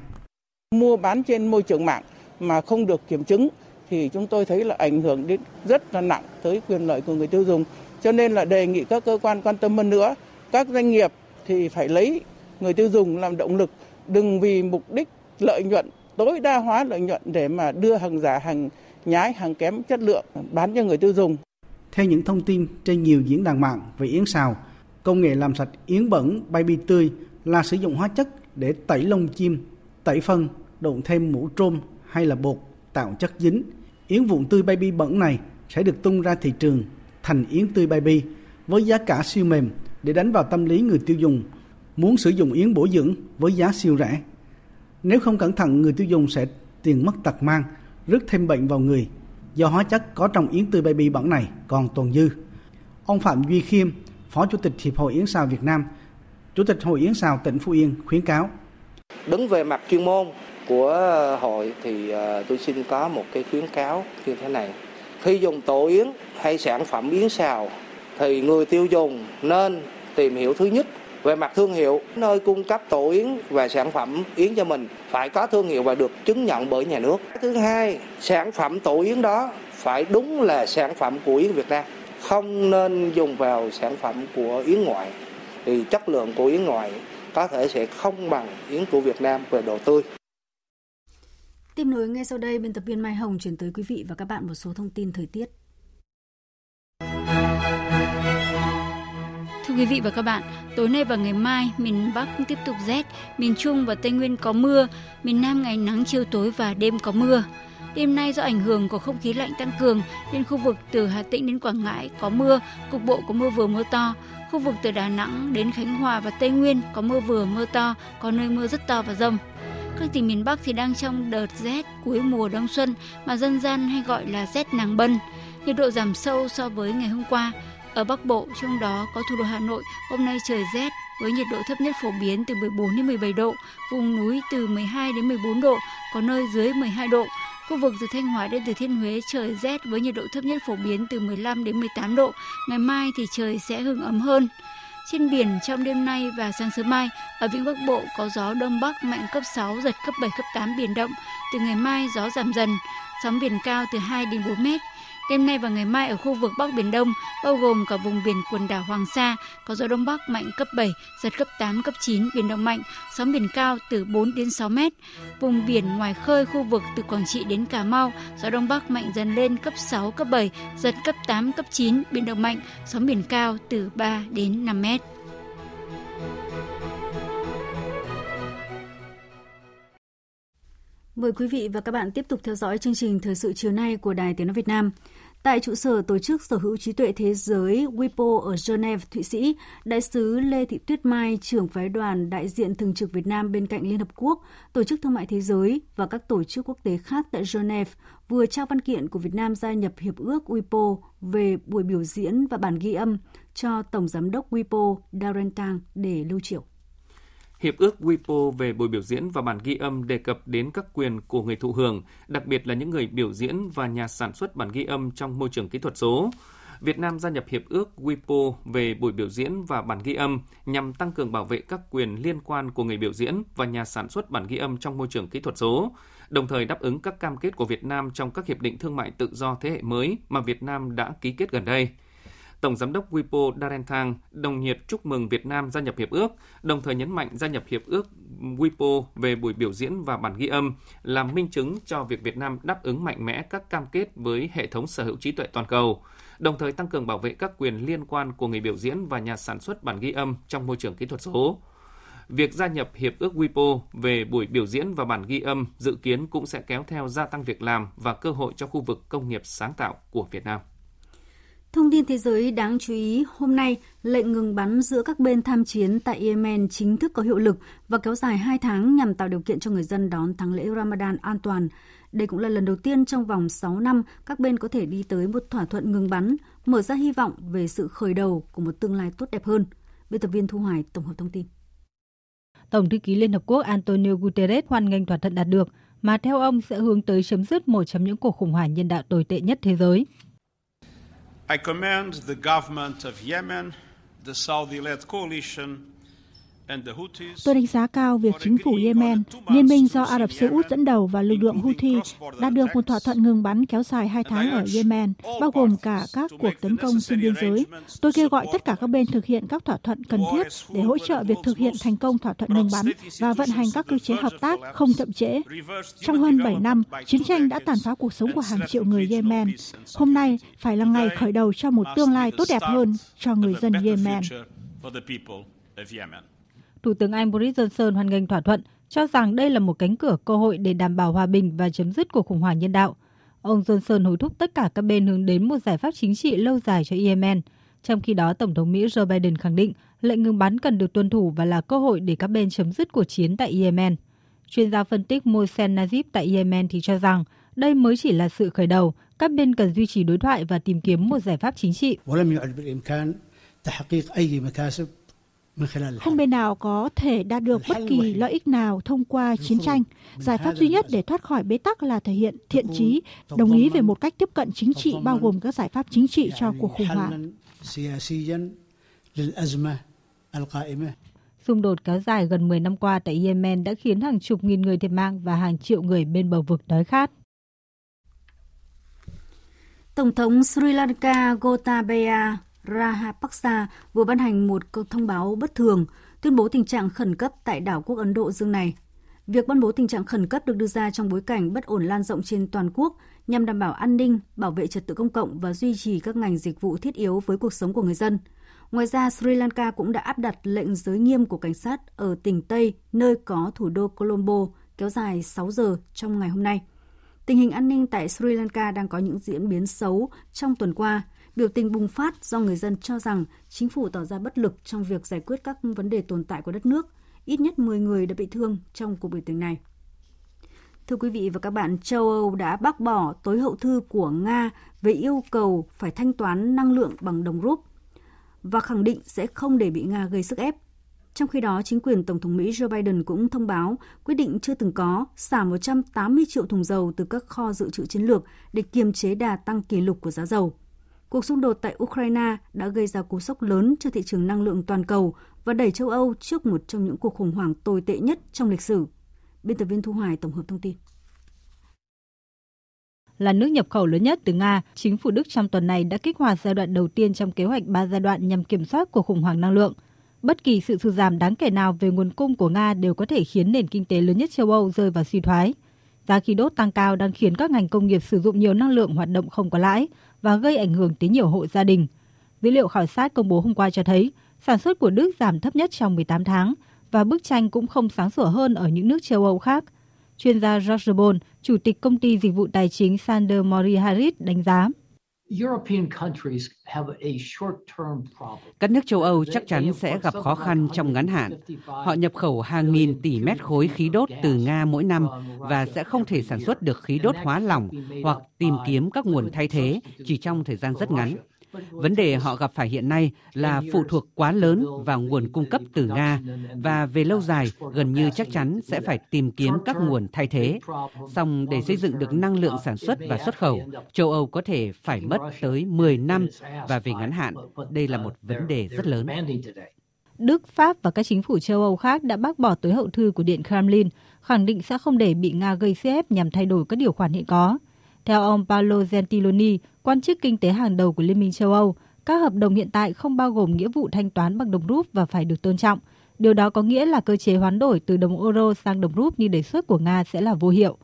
Mua bán trên môi trường mạng mà không được kiểm chứng thì chúng tôi thấy là ảnh hưởng đến rất là nặng tới quyền lợi của người tiêu dùng. Cho nên là đề nghị các cơ quan quan tâm hơn nữa, các doanh nghiệp thì phải lấy người tiêu dùng làm động lực, đừng vì mục đích lợi nhuận, tối đa hóa lợi nhuận để mà đưa hàng giả, hàng nhái, hàng kém chất lượng bán cho người tiêu dùng. Theo những thông tin trên nhiều diễn đàn mạng về yến xào, công nghệ làm sạch yến bẩn baby tươi là sử dụng hóa chất để tẩy lông chim, tẩy phân, độn thêm mũ trôm hay là bột tạo chất dính. Yến vụn tươi baby bẩn này sẽ được tung ra thị trường thành yến tươi baby với giá cả siêu mềm để đánh vào tâm lý người tiêu dùng muốn sử dụng yến bổ dưỡng với giá siêu rẻ. Nếu không cẩn thận, người tiêu dùng sẽ tiền mất tật mang, rước thêm bệnh vào người do hóa chất có trong yến tươi baby bẩn này còn tồn dư. Ông Phạm Duy Khiêm, Phó Chủ tịch Hiệp hội Yến Xào Việt Nam, Chủ tịch Hội Yến Xào tỉnh Phú Yên khuyến cáo. Đứng về mặt chuyên môn của hội thì tôi xin có một cái khuyến cáo như thế này. Khi dùng tổ yến hay sản phẩm yến xào thì người tiêu dùng nên tìm hiểu thứ nhất về mặt thương hiệu. Nơi cung cấp tổ yến và sản phẩm yến cho mình phải có thương hiệu và được chứng nhận bởi nhà nước. Thứ hai, sản phẩm tổ yến đó phải đúng là sản phẩm của yến Việt Nam, không nên dùng vào sản phẩm của yến ngoại. Thì chất lượng của yến ngoại có thể sẽ không bằng yến của Việt Nam về độ tươi. Tiếp nối ngay sau đây, biên tập viên Mai Hồng chuyển tới quý vị và các bạn một số thông tin thời tiết. Thưa quý vị và các bạn, tối nay và ngày mai, miền Bắc tiếp tục rét, miền Trung và Tây Nguyên có mưa, miền Nam ngày nắng chiều tối và đêm có mưa. Đêm nay do ảnh hưởng của không khí lạnh tăng cường nên khu vực từ Hà Tĩnh đến Quảng Ngãi có mưa, cục bộ có mưa vừa mưa to. Khu vực từ Đà Nẵng đến Khánh Hòa và Tây Nguyên có mưa vừa mưa to, có nơi mưa rất to và dông. Các tỉnh miền Bắc thì đang trong đợt rét cuối mùa đông xuân mà dân gian hay gọi là rét nàng bân. Nhiệt độ giảm sâu so với ngày hôm qua. Ở Bắc Bộ, trong đó có thủ đô Hà Nội, hôm nay trời rét với nhiệt độ thấp nhất phổ biến từ mười bốn đến mười bảy độ, vùng núi từ mười hai đến mười bốn độ, có nơi dưới mười hai độ. Khu vực từ Thanh Hóa đến Thừa Thiên Huế trời rét với nhiệt độ thấp nhất phổ biến từ mười lăm đến mười tám độ, ngày mai thì trời sẽ hứng ấm hơn. Trên biển trong đêm nay và sáng sớm mai, ở Vịnh Bắc Bộ có gió Đông Bắc mạnh cấp sáu, giật cấp bảy, cấp tám biển động, từ ngày mai gió giảm dần, sóng biển cao từ hai đến bốn mét. Đêm nay và ngày mai ở khu vực Bắc Biển Đông, bao gồm cả vùng biển quần đảo Hoàng Sa, có gió Đông Bắc mạnh cấp bảy, giật cấp tám, cấp chín, biển động mạnh, sóng biển cao từ bốn đến sáu mét. Vùng biển ngoài khơi khu vực từ Quảng Trị đến Cà Mau, gió Đông Bắc mạnh dần lên cấp sáu, cấp bảy, giật cấp tám, cấp chín, biển động mạnh, sóng biển cao từ ba đến năm mét. Mời quý vị và các bạn tiếp tục theo dõi chương trình Thời sự chiều nay của Đài Tiếng nói Việt Nam. Tại trụ sở Tổ chức Sở hữu trí tuệ thế giới vê i pê o ở Geneva, Thụy Sĩ, Đại sứ Lê Thị Tuyết Mai, trưởng phái đoàn đại diện thường trực Việt Nam bên cạnh Liên Hợp Quốc, Tổ chức Thương mại Thế giới và các tổ chức quốc tế khác tại Geneva vừa trao văn kiện của Việt Nam gia nhập Hiệp ước vê i pê o về buổi biểu diễn và bản ghi âm cho Tổng Giám đốc vê i pê o Darren Tang để lưu triểu. Hiệp ước vê i pê o về buổi biểu diễn và bản ghi âm đề cập đến các quyền của người thụ hưởng, đặc biệt là những người biểu diễn và nhà sản xuất bản ghi âm trong môi trường kỹ thuật số. Việt Nam gia nhập Hiệp ước vê i pê o về buổi biểu diễn và bản ghi âm nhằm tăng cường bảo vệ các quyền liên quan của người biểu diễn và nhà sản xuất bản ghi âm trong môi trường kỹ thuật số, đồng thời đáp ứng các cam kết của Việt Nam trong các hiệp định thương mại tự do thế hệ mới mà Việt Nam đã ký kết gần đây. Tổng Giám đốc vê i pê o Darren Tang đồng nhiệt chúc mừng Việt Nam gia nhập Hiệp ước, đồng thời nhấn mạnh gia nhập Hiệp ước vê i pê o về buổi biểu diễn và bản ghi âm là minh chứng cho việc Việt Nam đáp ứng mạnh mẽ các cam kết với hệ thống sở hữu trí tuệ toàn cầu, đồng thời tăng cường bảo vệ các quyền liên quan của người biểu diễn và nhà sản xuất bản ghi âm trong môi trường kỹ thuật số. Việc gia nhập Hiệp ước vê i pê o về buổi biểu diễn và bản ghi âm dự kiến cũng sẽ kéo theo gia tăng việc làm và cơ hội cho khu vực công nghiệp sáng tạo của Việt Nam. Thông tin thế giới đáng chú ý, hôm nay, lệnh ngừng bắn giữa các bên tham chiến tại Yemen chính thức có hiệu lực và kéo dài hai tháng nhằm tạo điều kiện cho người dân đón tháng lễ Ramadan an toàn. Đây cũng là lần đầu tiên trong vòng sáu năm các bên có thể đi tới một thỏa thuận ngừng bắn, mở ra hy vọng về sự khởi đầu của một tương lai tốt đẹp hơn. Biên tập viên Thu Hoài tổng hợp thông tin. Tổng thư ký Liên Hợp Quốc Antonio Guterres hoan nghênh thỏa thuận đạt được, mà theo ông sẽ hướng tới chấm dứt một trong những cuộc khủng hoảng nhân đạo tồi tệ nhất thế giới. I commend the government of Yemen, the Saudi-led coalition and the Houthis. Tôi đánh giá cao việc chính phủ Yemen, liên minh do Ả Rập Xê Út dẫn đầu và lực lượng Houthi đã đạt được một thỏa thuận ngừng bắn kéo dài hai tháng ở Yemen, bao gồm cả các cuộc tấn công xuyên biên giới. Tôi kêu gọi tất cả các bên thực hiện các thỏa thuận cần thiết để hỗ trợ việc thực hiện thành công thỏa thuận ngừng bắn và vận hành các cơ chế hợp tác không chậm trễ. Trong hơn bảy năm, chiến tranh đã tàn phá cuộc sống của hàng triệu người Yemen. Hôm nay phải là ngày khởi đầu cho một tương lai tốt đẹp hơn cho người dân Yemen. Thủ tướng Anh Boris Johnson hoan nghênh thỏa thuận, cho rằng đây là một cánh cửa cơ hội để đảm bảo hòa bình và chấm dứt cuộc khủng hoảng nhân đạo. Ông Johnson hối thúc tất cả các bên hướng đến một giải pháp chính trị lâu dài cho Yemen. Trong khi đó, Tổng thống Mỹ Joe Biden khẳng định lệnh ngừng bắn cần được tuân thủ và là cơ hội để các bên chấm dứt cuộc chiến tại Yemen. Chuyên gia phân tích Mohsen Najib tại Yemen thì cho rằng đây mới chỉ là sự khởi đầu, các bên cần duy trì đối thoại và tìm kiếm một giải pháp chính trị. Không bên nào có thể đạt được bất kỳ lợi ích nào thông qua chiến tranh. Giải pháp duy nhất để thoát khỏi bế tắc là thể hiện thiện chí, đồng ý về một cách tiếp cận chính trị bao gồm các giải pháp chính trị cho cuộc khủng hoảng. Xung đột kéo dài gần mười năm qua tại Yemen đã khiến hàng chục nghìn người thiệt mạng và hàng triệu người bên bờ vực đói khát. Tổng thống Sri Lanka Gotabaya Rajapaksa vừa ban hành một thông báo bất thường, tuyên bố tình trạng khẩn cấp tại đảo quốc Ấn Độ Dương này. Việc ban bố tình trạng khẩn cấp được đưa ra trong bối cảnh bất ổn lan rộng trên toàn quốc nhằm đảm bảo an ninh, bảo vệ trật tự công cộng và duy trì các ngành dịch vụ thiết yếu với cuộc sống của người dân. Ngoài ra, Sri Lanka cũng đã áp đặt lệnh giới nghiêm của cảnh sát ở tỉnh Tây, nơi có thủ đô Colombo, kéo dài sáu giờ trong ngày hôm nay. Tình hình an ninh tại Sri Lanka đang có những diễn biến xấu trong tuần qua. Biểu tình bùng phát do người dân cho rằng chính phủ tỏ ra bất lực trong việc giải quyết các vấn đề tồn tại của đất nước. Ít nhất mười người đã bị thương trong cuộc biểu tình này. Thưa quý vị và các bạn, châu Âu đã bác bỏ tối hậu thư của Nga về yêu cầu phải thanh toán năng lượng bằng đồng rúp và khẳng định sẽ không để bị Nga gây sức ép. Trong khi đó, chính quyền Tổng thống Mỹ Joe Biden cũng thông báo quyết định chưa từng có xả một trăm tám mươi triệu thùng dầu từ các kho dự trữ chiến lược để kiềm chế đà tăng kỷ lục của giá dầu. Cuộc xung đột tại Ukraine đã gây ra cú sốc lớn cho thị trường năng lượng toàn cầu và đẩy châu Âu trước một trong những cuộc khủng hoảng tồi tệ nhất trong lịch sử. Biên tập viên Thu Hoài tổng hợp thông tin. Là nước nhập khẩu lớn nhất từ Nga, chính phủ Đức trong tuần này đã kích hoạt giai đoạn đầu tiên trong kế hoạch ba giai đoạn nhằm kiểm soát cuộc khủng hoảng năng lượng. Bất kỳ sự sụt giảm đáng kể nào về nguồn cung của Nga đều có thể khiến nền kinh tế lớn nhất châu Âu rơi vào suy thoái. Giá khí đốt tăng cao đang khiến các ngành công nghiệp sử dụng nhiều năng lượng hoạt động không có lãi và gây ảnh hưởng tới nhiều hộ gia đình. Dữ liệu khảo sát công bố hôm qua cho thấy sản xuất của Đức giảm thấp nhất trong mười tám tháng và bức tranh cũng không sáng sủa hơn ở những nước châu Âu khác. Chuyên gia George Ball, chủ tịch công ty dịch vụ tài chính Sander Mori Harris đánh giá. Các nước châu Âu chắc chắn sẽ gặp khó khăn trong ngắn hạn. Họ nhập khẩu hàng nghìn tỷ mét khối khí đốt từ Nga mỗi năm và sẽ không thể sản xuất được khí đốt hóa lỏng hoặc tìm kiếm các nguồn thay thế chỉ trong thời gian rất ngắn. Vấn đề họ gặp phải hiện nay là phụ thuộc quá lớn vào nguồn cung cấp từ Nga và về lâu dài gần như chắc chắn sẽ phải tìm kiếm các nguồn thay thế. Song để xây dựng được năng lượng sản xuất và xuất khẩu, châu Âu có thể phải mất tới mười năm và về ngắn hạn, đây là một vấn đề rất lớn. Đức, Pháp và các chính phủ châu Âu khác đã bác bỏ tối hậu thư của Điện Kremlin, khẳng định sẽ không để bị Nga gây sức ép nhằm thay đổi các điều khoản hiện có. Theo ông Paolo Gentiloni, quan chức kinh tế hàng đầu của Liên minh châu Âu, các hợp đồng hiện tại không bao gồm nghĩa vụ thanh toán bằng đồng rúp và phải được tôn trọng. Điều đó có nghĩa là cơ chế hoán đổi từ đồng euro sang đồng rúp như đề xuất của Nga sẽ là vô hiệu.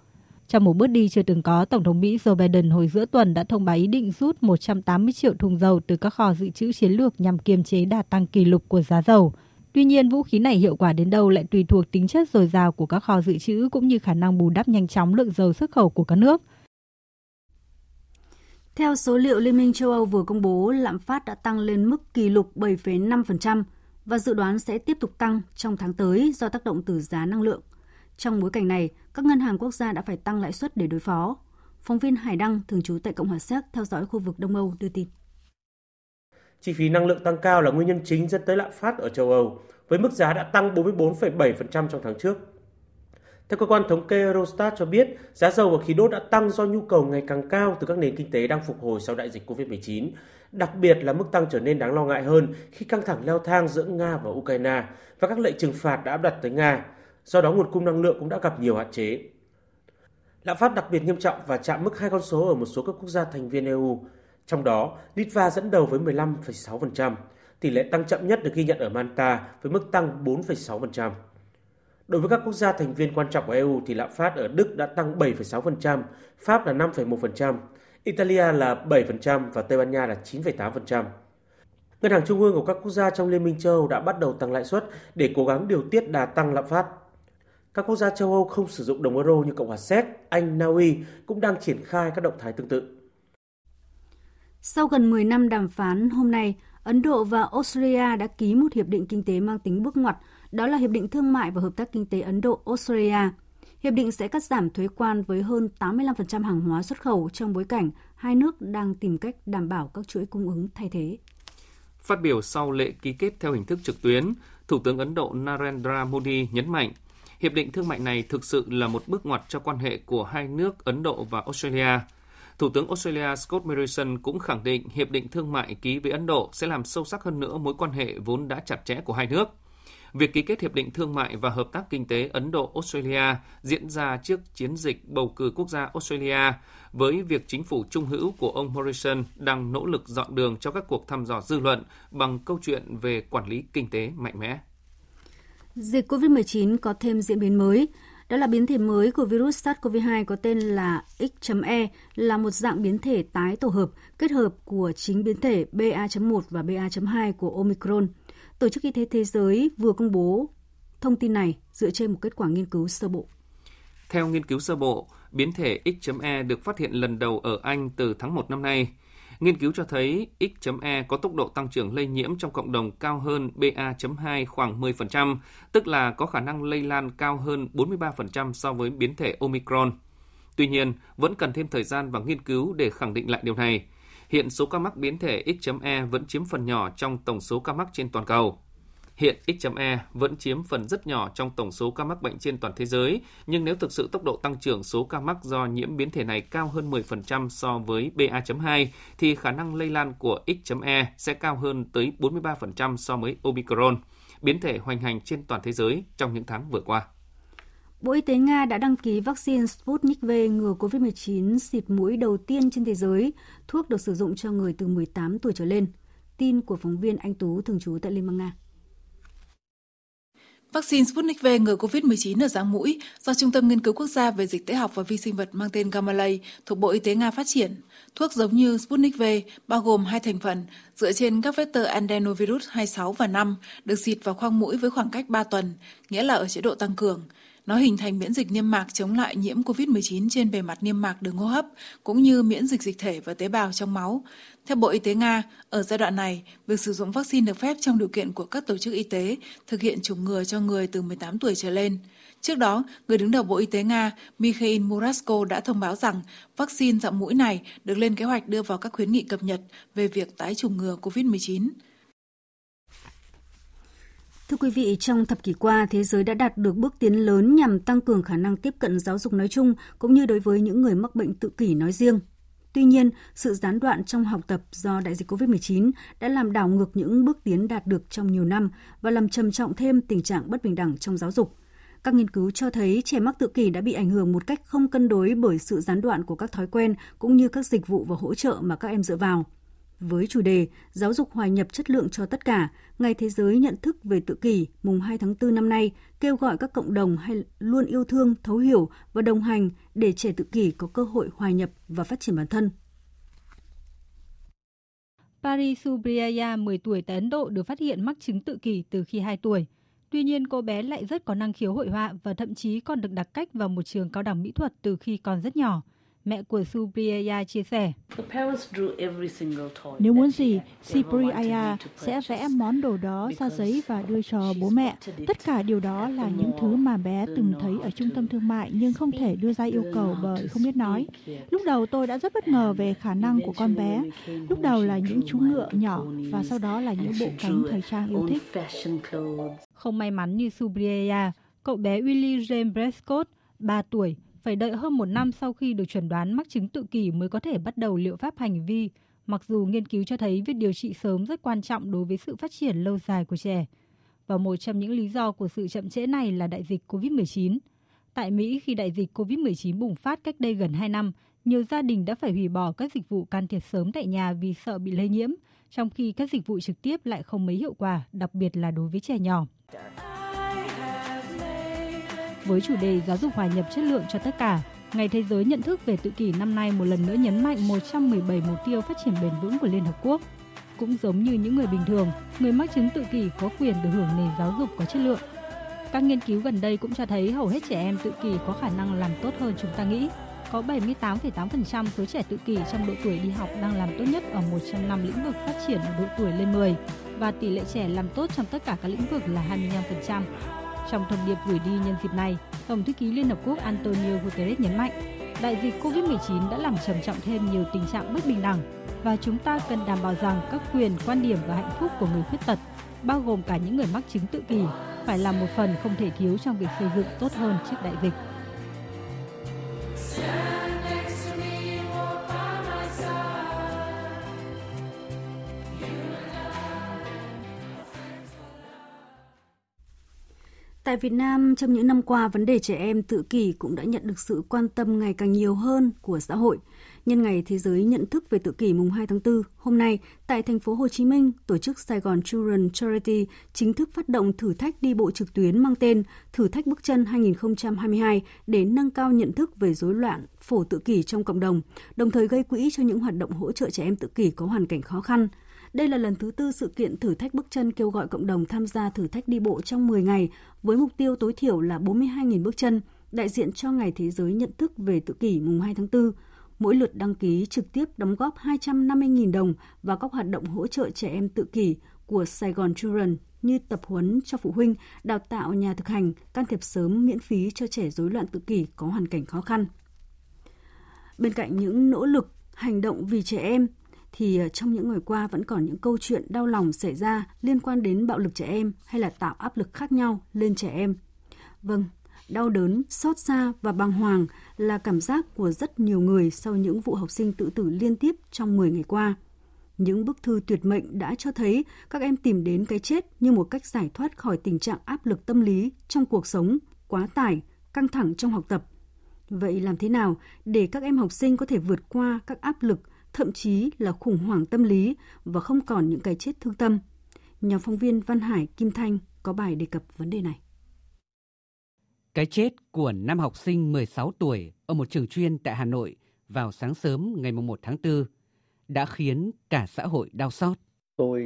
Trong một bước đi chưa từng có, Tổng thống Mỹ Joe Biden hồi giữa tuần đã thông báo ý định rút một trăm tám mươi triệu thùng dầu từ các kho dự trữ chiến lược nhằm kiềm chế đà tăng kỷ lục của giá dầu. Tuy nhiên, vũ khí này hiệu quả đến đâu lại tùy thuộc tính chất dồi dào của các kho dự trữ cũng như khả năng bù đắp nhanh chóng lượng dầu xuất khẩu của các nước. Theo số liệu Liên minh châu Âu vừa công bố, lạm phát đã tăng lên mức kỷ lục bảy phẩy năm phần trăm và dự đoán sẽ tiếp tục tăng trong tháng tới do tác động từ giá năng lượng. Trong bối cảnh này, các ngân hàng quốc gia đã phải tăng lãi suất để đối phó. Phóng viên Hải Đăng, thường trú tại Cộng hòa Séc, theo dõi khu vực Đông Âu, đưa tin. Chi phí năng lượng tăng cao là nguyên nhân chính dẫn tới lạm phát ở châu Âu, với mức giá đã tăng bốn mươi bốn phẩy bảy phần trăm trong tháng trước. Theo cơ quan thống kê Eurostat cho biết, giá dầu và khí đốt đã tăng do nhu cầu ngày càng cao từ các nền kinh tế đang phục hồi sau đại dịch covid mười chín. Đặc biệt là mức tăng trở nên đáng lo ngại hơn khi căng thẳng leo thang giữa Nga và Ukraine và các lệnh trừng phạt đã áp đặt tới Nga. Do đó, nguồn cung năng lượng cũng đã gặp nhiều hạn chế. Lạm phát đặc biệt nghiêm trọng và chạm mức hai con số ở một số các quốc gia thành viên e u. Trong đó, Litva dẫn đầu với mười lăm phẩy sáu phần trăm. Tỷ lệ tăng chậm nhất được ghi nhận ở Malta với mức tăng bốn phẩy sáu phần trăm. Đối với các quốc gia thành viên quan trọng của e u thì lạm phát ở Đức đã tăng bảy phẩy sáu phần trăm, Pháp là năm phẩy một phần trăm, Italia là bảy phần trăm và Tây Ban Nha là chín phẩy tám phần trăm. Ngân hàng trung ương của các quốc gia trong Liên minh châu Âu đã bắt đầu tăng lãi suất để cố gắng điều tiết đà tăng lạm phát. Các quốc gia châu Âu không sử dụng đồng euro như Cộng hòa Séc, Anh, Na Uy cũng đang triển khai các động thái tương tự. Sau gần mười năm đàm phán, hôm nay, Ấn Độ và Australia đã ký một hiệp định kinh tế mang tính bước ngoặt. Đó là Hiệp định Thương mại và Hợp tác Kinh tế Ấn Độ-Australia. Hiệp định sẽ cắt giảm thuế quan với hơn tám mươi lăm phần trăm hàng hóa xuất khẩu trong bối cảnh hai nước đang tìm cách đảm bảo các chuỗi cung ứng thay thế. Phát biểu sau lễ ký kết theo hình thức trực tuyến, Thủ tướng Ấn Độ Narendra Modi nhấn mạnh, Hiệp định Thương mại này thực sự là một bước ngoặt cho quan hệ của hai nước Ấn Độ và Australia. Thủ tướng Australia Scott Morrison cũng khẳng định Hiệp định Thương mại ký với Ấn Độ sẽ làm sâu sắc hơn nữa mối quan hệ vốn đã chặt chẽ của hai nước. Việc ký kết Hiệp định Thương mại và Hợp tác Kinh tế Ấn Độ-Australia diễn ra trước chiến dịch bầu cử quốc gia Australia với việc chính phủ trung hữu của ông Morrison đang nỗ lực dọn đường cho các cuộc thăm dò dư luận bằng câu chuyện về quản lý kinh tế mạnh mẽ. Dịch covid mười chín có thêm diễn biến mới. Đó là biến thể mới của virus SARS-cô vê hai có tên là X.E, là một dạng biến thể tái tổ hợp, kết hợp của chính biến thể bê a chấm một và bê a chấm hai của Omicron. Tổ chức Y tế Thế giới vừa công bố thông tin này dựa trên một kết quả nghiên cứu sơ bộ. Theo nghiên cứu sơ bộ, biến thể ích chấm e được phát hiện lần đầu ở Anh từ tháng một năm nay. Nghiên cứu cho thấy ích chấm e có tốc độ tăng trưởng lây nhiễm trong cộng đồng cao hơn bê a chấm hai khoảng mười phần trăm, tức là có khả năng lây lan cao hơn bốn mươi ba phần trăm so với biến thể Omicron. Tuy nhiên, vẫn cần thêm thời gian và nghiên cứu để khẳng định lại điều này. Hiện số ca mắc biến thể ích chấm e vẫn chiếm phần nhỏ trong tổng số ca mắc trên toàn cầu. Hiện ích chấm e vẫn chiếm phần rất nhỏ trong tổng số ca mắc bệnh trên toàn thế giới, nhưng nếu thực sự tốc độ tăng trưởng số ca mắc do nhiễm biến thể này cao hơn mười phần trăm so với bê a chấm hai, thì khả năng lây lan của ích chấm e sẽ cao hơn tới bốn mươi ba phần trăm so với Omicron, biến thể hoành hành trên toàn thế giới trong những tháng vừa qua. Bộ Y tế Nga đã đăng ký vaccine Sputnik V ngừa covid mười chín xịt mũi đầu tiên trên thế giới. Thuốc được sử dụng cho người từ mười tám tuổi trở lên. Tin của phóng viên Anh Tú thường trú tại Liên bang Nga. Vaccine Sputnik V ngừa covid mười chín ở dạng mũi do Trung tâm Nghiên cứu Quốc gia về Dịch tễ học và Vi sinh vật mang tên Gamalay thuộc Bộ Y tế Nga phát triển. Thuốc giống như Sputnik V bao gồm hai thành phần dựa trên các vector adenovirus hai mươi sáu và năm được xịt vào khoang mũi với khoảng cách ba tuần, nghĩa là ở chế độ tăng cường. Nó hình thành miễn dịch niêm mạc chống lại nhiễm covid mười chín trên bề mặt niêm mạc đường hô hấp, cũng như miễn dịch dịch thể và tế bào trong máu. Theo Bộ Y tế Nga, ở giai đoạn này, việc sử dụng vaccine được phép trong điều kiện của các tổ chức y tế thực hiện chủng ngừa cho người từ mười tám tuổi trở lên. Trước đó, người đứng đầu Bộ Y tế Nga Mikhail Murasko đã thông báo rằng vaccine dạng mũi này được lên kế hoạch đưa vào các khuyến nghị cập nhật về việc tái chủng ngừa covid mười chín. Thưa quý vị, trong thập kỷ qua, thế giới đã đạt được bước tiến lớn nhằm tăng cường khả năng tiếp cận giáo dục nói chung, cũng như đối với những người mắc bệnh tự kỷ nói riêng. Tuy nhiên, sự gián đoạn trong học tập do đại dịch covid mười chín đã làm đảo ngược những bước tiến đạt được trong nhiều năm và làm trầm trọng thêm tình trạng bất bình đẳng trong giáo dục. Các nghiên cứu cho thấy trẻ mắc tự kỷ đã bị ảnh hưởng một cách không cân đối bởi sự gián đoạn của các thói quen cũng như các dịch vụ và hỗ trợ mà các em dựa vào. Với chủ đề Giáo dục hòa nhập chất lượng cho tất cả, Ngày Thế giới nhận thức về tự kỷ mùng hai tháng tư năm nay kêu gọi các cộng đồng hay luôn yêu thương, thấu hiểu và đồng hành để trẻ tự kỷ có cơ hội hòa nhập và phát triển bản thân. Paris Subriaya, mười tuổi tại Ấn Độ, được phát hiện mắc chứng tự kỷ từ khi hai tuổi. Tuy nhiên, cô bé lại rất có năng khiếu hội họa và thậm chí còn được đặc cách vào một trường cao đẳng mỹ thuật từ khi còn rất nhỏ. Mẹ của Subriaya chia sẻ, nếu muốn gì, Subriaya sẽ vẽ món đồ đó ra giấy và đưa cho bố mẹ. Tất cả điều đó là những thứ mà bé từng thấy ở trung tâm thương mại nhưng không thể đưa ra yêu cầu bởi không biết nói. Lúc đầu tôi đã rất bất ngờ về khả năng của con bé. Lúc đầu là những chú ngựa nhỏ và sau đó là những bộ cánh thời trang yêu thích. Không may mắn như Subriaya, cậu bé Willie James Prescott, ba tuổi, phải đợi hơn một năm sau khi được chuẩn đoán mắc chứng tự kỷ mới có thể bắt đầu liệu pháp hành vi, mặc dù nghiên cứu cho thấy việc điều trị sớm rất quan trọng đối với sự phát triển lâu dài của trẻ. Và một trong những lý do của sự chậm trễ này là đại dịch covid mười chín. Tại Mỹ, khi đại dịch covid mười chín bùng phát cách đây gần hai năm, nhiều gia đình đã phải hủy bỏ các dịch vụ can thiệp sớm tại nhà vì sợ bị lây nhiễm, trong khi các dịch vụ trực tiếp lại không mấy hiệu quả, đặc biệt là đối với trẻ nhỏ. Với chủ đề Giáo dục hòa nhập chất lượng cho tất cả, Ngày Thế giới nhận thức về tự kỷ năm nay một lần nữa nhấn mạnh một trăm mười bảy mục tiêu phát triển bền vững của Liên Hợp Quốc. Cũng giống như những người bình thường, người mắc chứng tự kỷ có quyền được hưởng nền giáo dục có chất lượng. Các nghiên cứu gần đây cũng cho thấy hầu hết trẻ em tự kỷ có khả năng làm tốt hơn chúng ta nghĩ. Có bảy mươi tám phẩy tám phần trăm số trẻ tự kỷ trong độ tuổi đi học đang làm tốt nhất ở một trong năm lĩnh vực phát triển ở độ tuổi lên mười, và tỷ lệ trẻ làm tốt trong tất cả các lĩnh vực là hai mươi lăm phần trăm. Trong thông điệp gửi đi nhân dịp này, Tổng thư ký Liên Hợp Quốc Antonio Guterres nhấn mạnh, đại dịch covid mười chín đã làm trầm trọng thêm nhiều tình trạng bất bình đẳng và chúng ta cần đảm bảo rằng các quyền, quan điểm và hạnh phúc của người khuyết tật, bao gồm cả những người mắc chứng tự kỷ, phải là một phần không thể thiếu trong việc xây dựng tốt hơn trước đại dịch. Tại Việt Nam, trong những năm qua, vấn đề trẻ em tự kỷ cũng đã nhận được sự quan tâm ngày càng nhiều hơn của xã hội. Nhân ngày Thế giới nhận thức về tự kỷ mùng hai tháng tư, hôm nay tại thành phố Hồ Chí Minh, tổ chức Sài Gòn Children Charity chính thức phát động thử thách đi bộ trực tuyến mang tên Thử thách bước chân hai không hai hai để nâng cao nhận thức về rối loạn phổ tự kỷ trong cộng đồng, đồng thời gây quỹ cho những hoạt động hỗ trợ trẻ em tự kỷ có hoàn cảnh khó khăn. Đây là lần thứ tư sự kiện Thử thách bước chân kêu gọi cộng đồng tham gia thử thách đi bộ trong mười ngày với mục tiêu tối thiểu là bốn mươi hai nghìn bước chân đại diện cho Ngày Thế giới Nhận thức về Tự kỷ mùng hai tháng tư, mỗi lượt đăng ký trực tiếp đóng góp hai trăm năm mươi nghìn đồng vào các hoạt động hỗ trợ trẻ em tự kỷ của Sài Gòn Children như tập huấn cho phụ huynh, đào tạo nhà thực hành, can thiệp sớm miễn phí cho trẻ rối loạn tự kỷ có hoàn cảnh khó khăn. Bên cạnh những nỗ lực, hành động vì trẻ em, thì trong những ngày qua vẫn còn những câu chuyện đau lòng xảy ra liên quan đến bạo lực trẻ em hay là tạo áp lực khác nhau lên trẻ em. Vâng, đau đớn, xót xa và bàng hoàng là cảm giác của rất nhiều người sau những vụ học sinh tự tử liên tiếp trong mười ngày qua. Những bức thư tuyệt mệnh đã cho thấy các em tìm đến cái chết như một cách giải thoát khỏi tình trạng áp lực tâm lý trong cuộc sống, quá tải, căng thẳng trong học tập. Vậy làm thế nào để các em học sinh có thể vượt qua các áp lực, thậm chí là khủng hoảng tâm lý và không còn những cái chết thương tâm? Nhà phóng viên Văn Hải, Kim Thanh có bài đề cập vấn đề này. Cái chết của nam học sinh mười sáu tuổi ở một trường chuyên tại Hà Nội vào sáng sớm ngày một tháng tư đã khiến cả xã hội đau xót. Tôi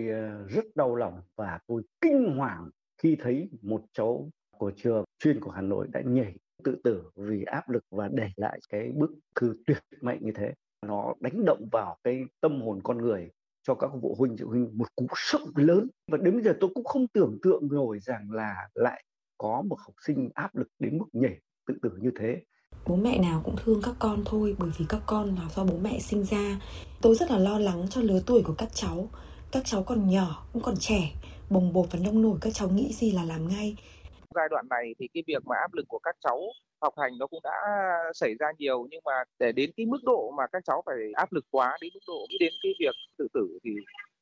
rất đau lòng và tôi kinh hoàng khi thấy một cháu của trường chuyên của Hà Nội đã nhảy tự tử vì áp lực và để lại cái bức thư tuyệt mệnh như thế. Nó đánh động vào cái tâm hồn con người, cho các phụ huynh phụ huynh một cú sốc lớn. Và đến bây giờ tôi cũng không tưởng tượng nổi rằng là lại có một học sinh áp lực đến mức nhảy tự tử như thế. Bố mẹ nào cũng thương các con thôi, bởi vì các con là do bố mẹ sinh ra. Tôi rất là lo lắng cho lứa tuổi của các cháu. Các cháu còn nhỏ, cũng còn trẻ, bồng bột và nông nổi, các cháu nghĩ gì là làm ngay. Giai đoạn này thì cái việc mà áp lực của các cháu học hành nó cũng đã xảy ra nhiều, nhưng mà để đến cái mức độ mà các cháu phải áp lực quá đến mức độ nghĩ đến cái việc tự tử thì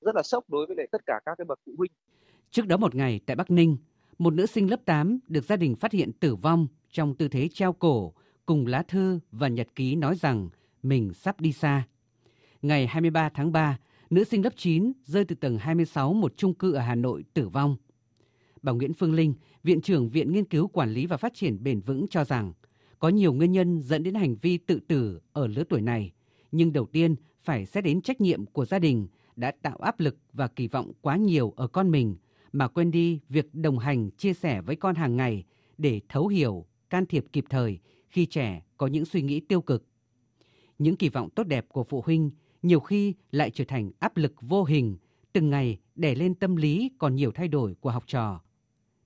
rất là sốc đối với lại tất cả các cái bậc phụ huynh. Trước đó một ngày tại Bắc Ninh, một nữ sinh lớp tám được gia đình phát hiện tử vong trong tư thế treo cổ cùng lá thư và nhật ký nói rằng mình sắp đi xa. Ngày hai mươi ba tháng ba, nữ sinh lớp chín rơi từ tầng hai mươi sáu một chung cư ở Hà Nội tử vong. Bà Nguyễn Phương Linh, Viện trưởng Viện Nghiên cứu Quản lý và Phát triển Bền vững cho rằng có nhiều nguyên nhân dẫn đến hành vi tự tử ở lứa tuổi này, nhưng đầu tiên phải xét đến trách nhiệm của gia đình đã tạo áp lực và kỳ vọng quá nhiều ở con mình mà quên đi việc đồng hành, chia sẻ với con hàng ngày để thấu hiểu, can thiệp kịp thời khi trẻ có những suy nghĩ tiêu cực. Những kỳ vọng tốt đẹp của phụ huynh nhiều khi lại trở thành áp lực vô hình, từng ngày đè lên tâm lý còn nhiều thay đổi của học trò.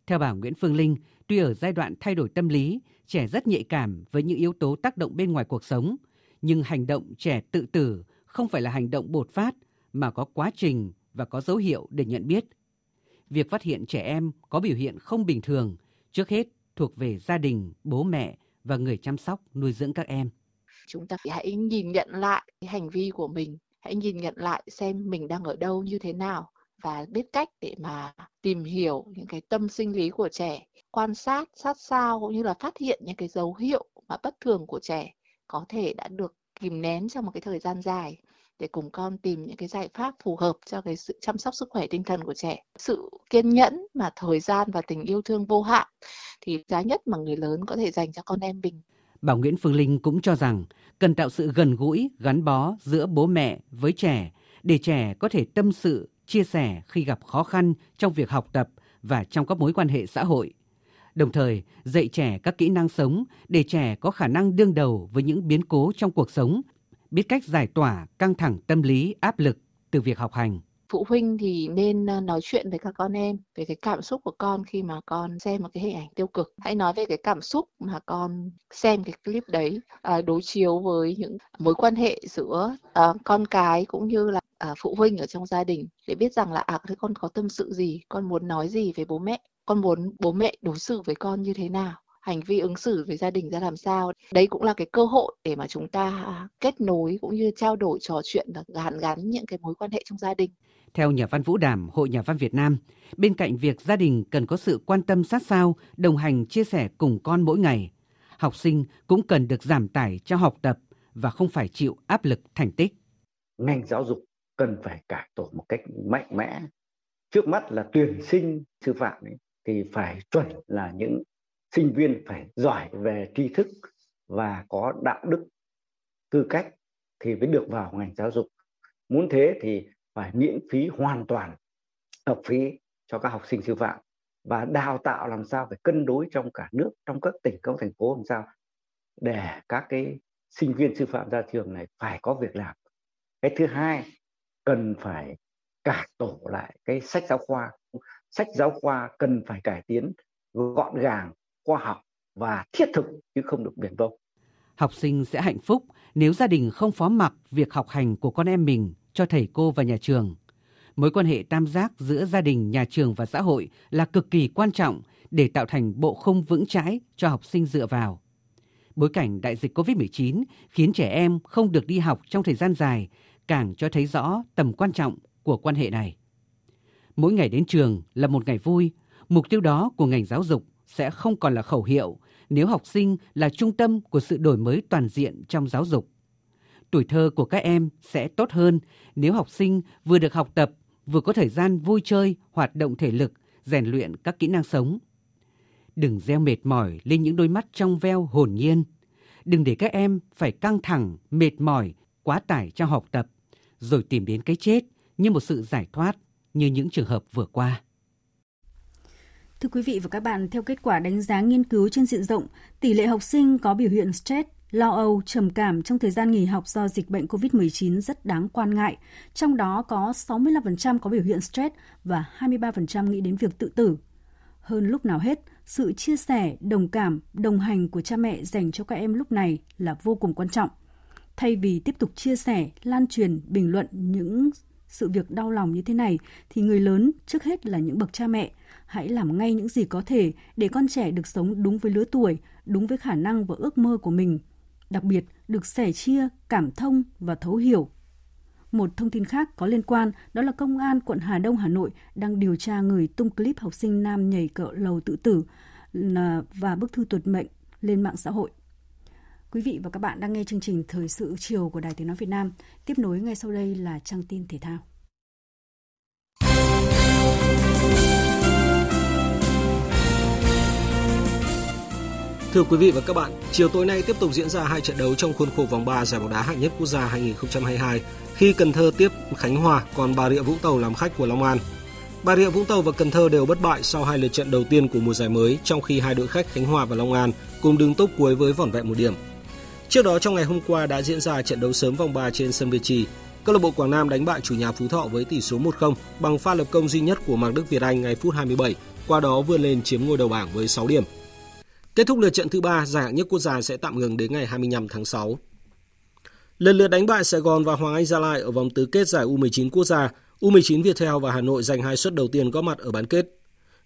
Theo bà Nguyễn Phương Linh, tuy ở giai đoạn thay đổi tâm lý, trẻ rất nhạy cảm với những yếu tố tác động bên ngoài cuộc sống, nhưng hành động trẻ tự tử không phải là hành động bột phát mà có quá trình và có dấu hiệu để nhận biết. Việc phát hiện trẻ em có biểu hiện không bình thường, trước hết thuộc về gia đình, bố mẹ và người chăm sóc nuôi dưỡng các em. Chúng ta hãy nhìn nhận lại cái hành vi của mình, hãy nhìn nhận lại xem mình đang ở đâu, như thế nào, và biết cách để mà tìm hiểu những cái tâm sinh lý của trẻ, quan sát sát sao cũng như là phát hiện những cái dấu hiệu mà bất thường của trẻ có thể đã được kìm nén trong một cái thời gian dài, để cùng con tìm những cái giải pháp phù hợp cho cái sự chăm sóc sức khỏe tinh thần của trẻ. Sự kiên nhẫn mà thời gian và tình yêu thương vô hạn thì giá nhất mà người lớn có thể dành cho con em mình. Bà Nguyễn Phương Linh cũng cho rằng cần tạo sự gần gũi, gắn bó giữa bố mẹ với trẻ để trẻ có thể tâm sự, chia sẻ khi gặp khó khăn trong việc học tập và trong các mối quan hệ xã hội. Đồng thời, dạy trẻ các kỹ năng sống để trẻ có khả năng đương đầu với những biến cố trong cuộc sống, biết cách giải tỏa căng thẳng tâm lý, áp lực từ việc học hành. Phụ huynh thì nên nói chuyện với các con em về cái cảm xúc của con khi mà con xem một cái hình ảnh tiêu cực. Hãy nói về cái cảm xúc mà con xem cái clip đấy, đối chiếu với những mối quan hệ giữa con cái cũng như là phụ huynh ở trong gia đình, để biết rằng là à, con có tâm sự gì, con muốn nói gì với bố mẹ, con muốn bố mẹ đối xử với con như thế nào, hành vi ứng xử với gia đình ra làm sao. Đấy cũng là cái cơ hội để mà chúng ta kết nối cũng như trao đổi, trò chuyện và gắn gắn những cái mối quan hệ trong gia đình. Theo nhà văn Vũ Đảm, Hội Nhà văn Việt Nam, bên cạnh việc gia đình cần có sự quan tâm sát sao, đồng hành chia sẻ cùng con mỗi ngày, học sinh cũng cần được giảm tải cho học tập và không phải chịu áp lực thành tích. Ngành giáo dục cần phải cải tổ một cách mạnh mẽ. Trước mắt là tuyển sinh sư phạm ấy, thì phải chuẩn là những sinh viên phải giỏi về tri thức và có đạo đức, tư cách thì mới được vào ngành giáo dục. Muốn thế thì phải miễn phí hoàn toàn học phí cho các học sinh sư phạm. và đào tạo làm sao phải cân đối trong cả nước, trong các tỉnh, các thành phố làm sao để các cái sinh viên sư phạm ra trường này phải có việc làm. Cái thứ hai, cần phải cải tổ lại cái sách giáo khoa. Sách giáo khoa cần phải cải tiến gọn gàng, khoa học và thiết thực chứ không được biển bông. Học sinh sẽ hạnh phúc nếu gia đình không phó mặc việc học hành của con em mình cho thầy cô và nhà trường. Mối quan hệ tam giác giữa gia đình, nhà trường và xã hội là cực kỳ quan trọng để tạo thành bộ khung vững chãi cho học sinh dựa vào. Bối cảnh đại dịch cô vít mười chín khiến trẻ em không được đi học trong thời gian dài càng cho thấy rõ tầm quan trọng của quan hệ này. Mỗi ngày đến trường là một ngày vui, mục tiêu đó của ngành giáo dục sẽ không còn là khẩu hiệu nếu học sinh là trung tâm của sự đổi mới toàn diện trong giáo dục. Tuổi thơ của các em sẽ tốt hơn nếu học sinh vừa được học tập, vừa có thời gian vui chơi, hoạt động thể lực, rèn luyện các kỹ năng sống. Đừng gieo mệt mỏi lên những đôi mắt trong veo hồn nhiên. Đừng để các em phải căng thẳng, mệt mỏi, quá tải trong học tập, rồi tìm đến cái chết như một sự giải thoát như những trường hợp vừa qua. Thưa quý vị và các bạn, theo kết quả đánh giá nghiên cứu trên diện rộng, tỷ lệ học sinh có biểu hiện stress, lo âu, trầm cảm trong thời gian nghỉ học do dịch bệnh cô vít mười chín rất đáng quan ngại. Trong đó có sáu mươi lăm phần trăm có biểu hiện stress và hai mươi ba phần trăm nghĩ đến việc tự tử. Hơn lúc nào hết, sự chia sẻ, đồng cảm, đồng hành của cha mẹ dành cho các em lúc này là vô cùng quan trọng. Thay vì tiếp tục chia sẻ, lan truyền, bình luận những sự việc đau lòng như thế này, thì người lớn, trước hết là những bậc cha mẹ, hãy làm ngay những gì có thể để con trẻ được sống đúng với lứa tuổi, đúng với khả năng và ước mơ của mình. Đặc biệt, được sẻ chia, cảm thông và thấu hiểu. Một thông tin khác có liên quan đó là Công an quận Hà Đông, Hà Nội đang điều tra người tung clip học sinh nam nhảy cỡ lầu tự tử và bức thư tuyệt mệnh lên mạng xã hội. Quý vị và các bạn đang nghe chương trình Thời sự chiều của Đài Tiếng Nói Việt Nam. Tiếp nối ngay sau đây là trang tin thể thao. Thưa quý vị và các bạn, chiều tối nay tiếp tục diễn ra hai trận đấu trong khuôn khổ vòng ba giải bóng đá hạng nhất quốc gia hai không hai hai khi Cần Thơ tiếp Khánh Hòa, còn Bà Rịa Vũng Tàu làm khách của Long An. Bà Rịa Vũng Tàu và Cần Thơ đều bất bại sau hai lượt trận đầu tiên của mùa giải mới, trong khi hai đội khách Khánh Hòa và Long An cùng đứng tốp cuối với vỏn vẹn một điểm. Trước đó trong ngày hôm qua đã diễn ra trận đấu sớm vòng ba trên sân Việt Trì. Câu lạc bộ Quảng Nam đánh bại chủ nhà Phú Thọ với tỷ số một không bằng pha lập công duy nhất của Mạc Đức Việt Anh ngay phút hai mươi bảy, qua đó vươn lên chiếm ngôi đầu bảng với sáu điểm. Kết thúc lượt trận thứ ba, giải hạng nhất quốc gia sẽ tạm ngừng đến ngày hai mươi lăm tháng sáu. Lần lượt đánh bại Sài Gòn và Hoàng Anh Gia Lai ở vòng tứ kết giải U mười chín quốc gia, U mười chín Viettel và Hà Nội giành hai suất đầu tiên góp mặt ở bán kết.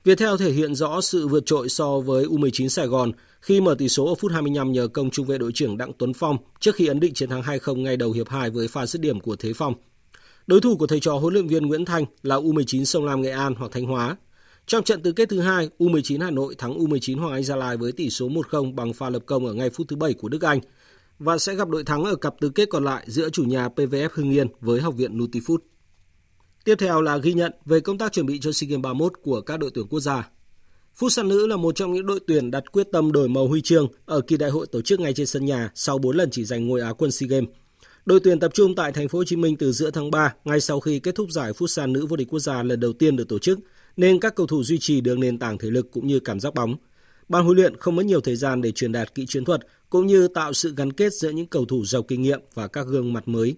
Viettel thể hiện rõ sự vượt trội so với U mười chín Sài Gòn khi mở tỷ số ở phút hai mươi lăm nhờ công trung vệ đội trưởng Đặng Tuấn Phong trước khi ấn định chiến thắng hai không ngay đầu hiệp hai với pha dứt điểm của Thế Phong. Đối thủ của thầy trò huấn luyện viên Nguyễn Thanh là U mười chín Sông Lam Nghệ An hoặc Thanh Hóa. Trong trận tứ kết thứ hai, U mười chín Hà Nội thắng U mười chín Hoàng Anh Gia Lai với tỷ số một không bằng pha lập công ở ngay phút thứ bảy của Đức Anh và sẽ gặp đội thắng ở cặp tứ kết còn lại giữa chủ nhà pê vê ép Hưng Yên với Học viện Nutifood. Tiếp theo là ghi nhận về công tác chuẩn bị cho SEA Games ba mươi mốt của các đội tuyển quốc gia. Futsal nữ là một trong những đội tuyển đặt quyết tâm đổi màu huy chương ở kỳ đại hội tổ chức ngay trên sân nhà sau bốn lần chỉ giành ngôi Á quân SEA Games. Đội tuyển tập trung tại thành phố Hồ Chí Minh từ giữa tháng ba ngay sau khi kết thúc giải Futsal nữ vô địch quốc gia lần đầu tiên được tổ chức, nên các cầu thủ duy trì được nền tảng thể lực cũng như cảm giác bóng. Ban huấn luyện không mất nhiều thời gian để truyền đạt kỹ chiến thuật cũng như tạo sự gắn kết giữa những cầu thủ giàu kinh nghiệm và các gương mặt mới.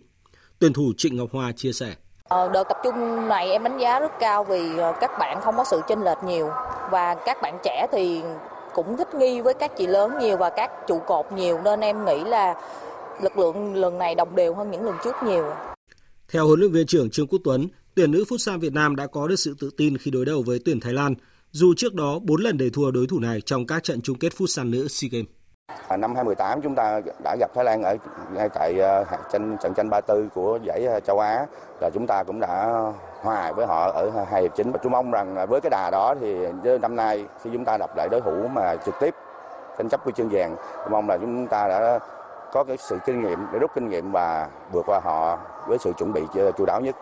Tuyển thủ Trịnh Ngọc Hoa chia sẻ: Đợt tập trung này em đánh giá rất cao vì các bạn không có sự chênh lệch nhiều và các bạn trẻ thì cũng thích nghi với các chị lớn nhiều và các trụ cột nhiều, nên em nghĩ là lực lượng lần này đồng đều hơn những lần trước nhiều. Theo huấn luyện viên trưởng Trương Quốc Tuấn, tuyển nữ Futsal Việt Nam đã có được sự tự tin khi đối đầu với tuyển Thái Lan, dù trước đó bốn lần để thua đối thủ này trong các trận chung kết Futsal nữ SEA Games. Năm hai không một tám chúng ta đã gặp Thái Lan ở ngay tại trận trận tranh ba mươi tư của giải châu Á, là chúng ta cũng đã hòa với họ ở hai hiệp chính. Chúng mong rằng với cái đà đó thì năm nay khi chúng ta gặp lại đối thủ mà trực tiếp tranh chấp huy chương vàng, mong là chúng ta đã có cái sự kinh nghiệm để rút kinh nghiệm và vượt qua họ với sự chuẩn bị chu đáo nhất.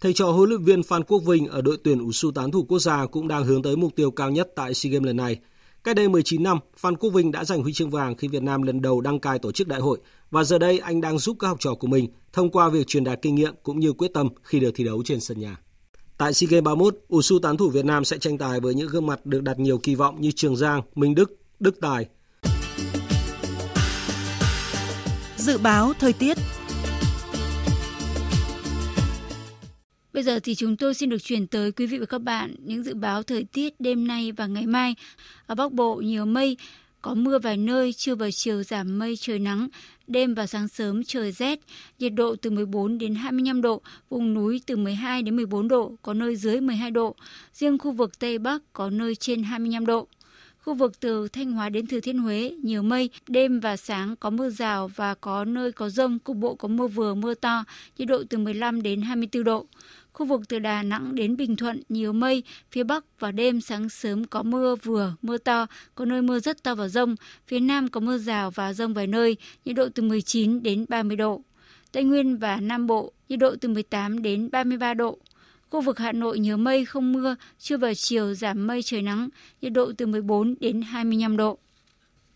Thầy trò huấn luyện viên Phan Quốc Vinh ở đội tuyển u hai mươi sáu tán thủ quốc gia cũng đang hướng tới mục tiêu cao nhất tại SEA Games lần này. Cách đây mười chín năm, Phan Quốc Vinh đã giành huy chương vàng khi Việt Nam lần đầu đăng cai tổ chức đại hội và giờ đây anh đang giúp các học trò của mình thông qua việc truyền đạt kinh nghiệm cũng như quyết tâm khi được thi đấu trên sân nhà. Tại SEA Games ba mươi mốt, u xu tán thủ Việt Nam sẽ tranh tài với những gương mặt được đặt nhiều kỳ vọng như Trường Giang, Minh Đức, Đức Tài. Dự báo thời tiết. Bây giờ thì chúng tôi xin được chuyển tới quý vị và các bạn những dự báo thời tiết đêm nay và ngày mai. Ở Bắc Bộ nhiều mây, có mưa vài nơi, trưa và chiều giảm mây trời nắng, đêm và sáng sớm trời rét, nhiệt độ từ mười bốn đến hai mươi lăm độ, vùng núi từ mười hai đến mười bốn độ, có nơi dưới mười hai độ, riêng khu vực Tây Bắc có nơi trên hai mươi lăm độ. Khu vực từ Thanh Hóa đến Thừa Thiên Huế nhiều mây, đêm và sáng có mưa rào và có nơi có dông, cục bộ có mưa vừa mưa to, nhiệt độ từ mười lăm đến hai mươi tư độ. Khu vực từ Đà Nẵng đến Bình Thuận nhiều mây, phía Bắc và đêm sáng sớm có mưa vừa, mưa to, có nơi mưa rất to và dông, phía Nam có mưa rào và dông vài nơi, nhiệt độ từ mười chín đến ba mươi độ. Tây Nguyên và Nam Bộ, nhiệt độ từ mười tám đến ba mươi ba độ. Khu vực Hà Nội nhiều mây không mưa, trưa và chiều giảm mây trời nắng, nhiệt độ từ mười bốn đến hai mươi lăm độ.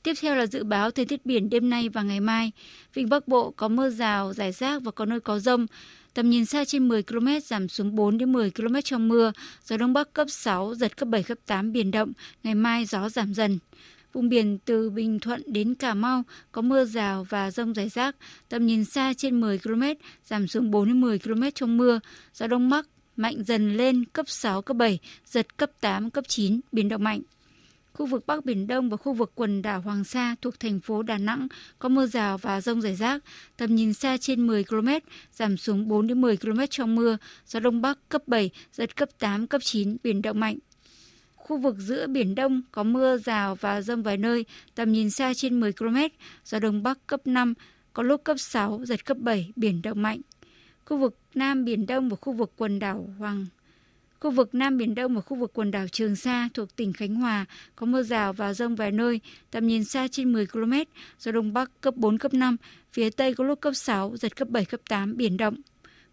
Tiếp theo là dự báo thời tiết biển đêm nay và ngày mai. Vịnh Bắc Bộ có mưa rào, rải rác và có nơi có dông. Tầm nhìn xa trên mười ki lô mét giảm xuống bốn đến mười ki lô mét trong mưa. Gió Đông Bắc cấp sáu, giật cấp bảy, cấp tám, biển động. Ngày mai gió giảm dần. Vùng biển từ Bình Thuận đến Cà Mau có mưa rào và dông rải rác. Tầm nhìn xa trên mười ki lô mét giảm xuống bốn đến mười ki lô mét trong mưa. Gió Đông Bắc mạnh dần lên cấp sáu, cấp bảy, giật cấp tám, cấp chín, biển động mạnh. Khu vực Bắc Biển Đông và khu vực quần đảo Hoàng Sa thuộc thành phố Đà Nẵng có mưa rào và dông rải rác, tầm nhìn xa trên mười ki lô mét, giảm xuống bốn đến mười ki lô mét trong mưa, gió Đông Bắc cấp bảy, giật cấp tám, cấp chín, biển động mạnh. Khu vực giữa Biển Đông có mưa rào và dông vài nơi, tầm nhìn xa trên mười ki lô mét, gió Đông Bắc cấp năm, có lúc cấp sáu, giật cấp bảy, biển động mạnh. Khu vực Nam Biển Đông và khu vực quần đảo Hoàng Khu vực Nam Biển Đông và khu vực quần đảo Trường Sa thuộc tỉnh Khánh Hòa có mưa rào và dông vài nơi, tầm nhìn xa trên mười ki lô mét, gió Đông Bắc cấp bốn, cấp năm, phía Tây có lúc cấp sáu, giật cấp bảy, cấp tám, biển động.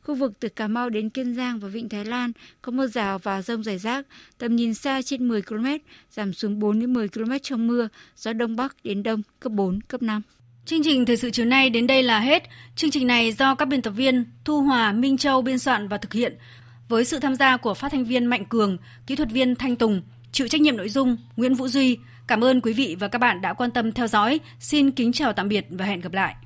Khu vực từ Cà Mau đến Kiên Giang và Vịnh Thái Lan có mưa rào và dông rải rác, tầm nhìn xa trên mười ki lô mét, giảm xuống bốn đến mười ki lô mét trong mưa, gió Đông Bắc đến Đông cấp bốn, cấp năm. Chương trình Thời sự chiều nay đến đây là hết. Chương trình này do các biên tập viên Thu Hòa, Minh Châu biên soạn và thực hiện, với sự tham gia của phát thanh viên Mạnh Cường, kỹ thuật viên Thanh Tùng, chịu trách nhiệm nội dung Nguyễn Vũ Duy. Cảm ơn quý vị và các bạn đã quan tâm theo dõi. Xin kính chào tạm biệt và hẹn gặp lại.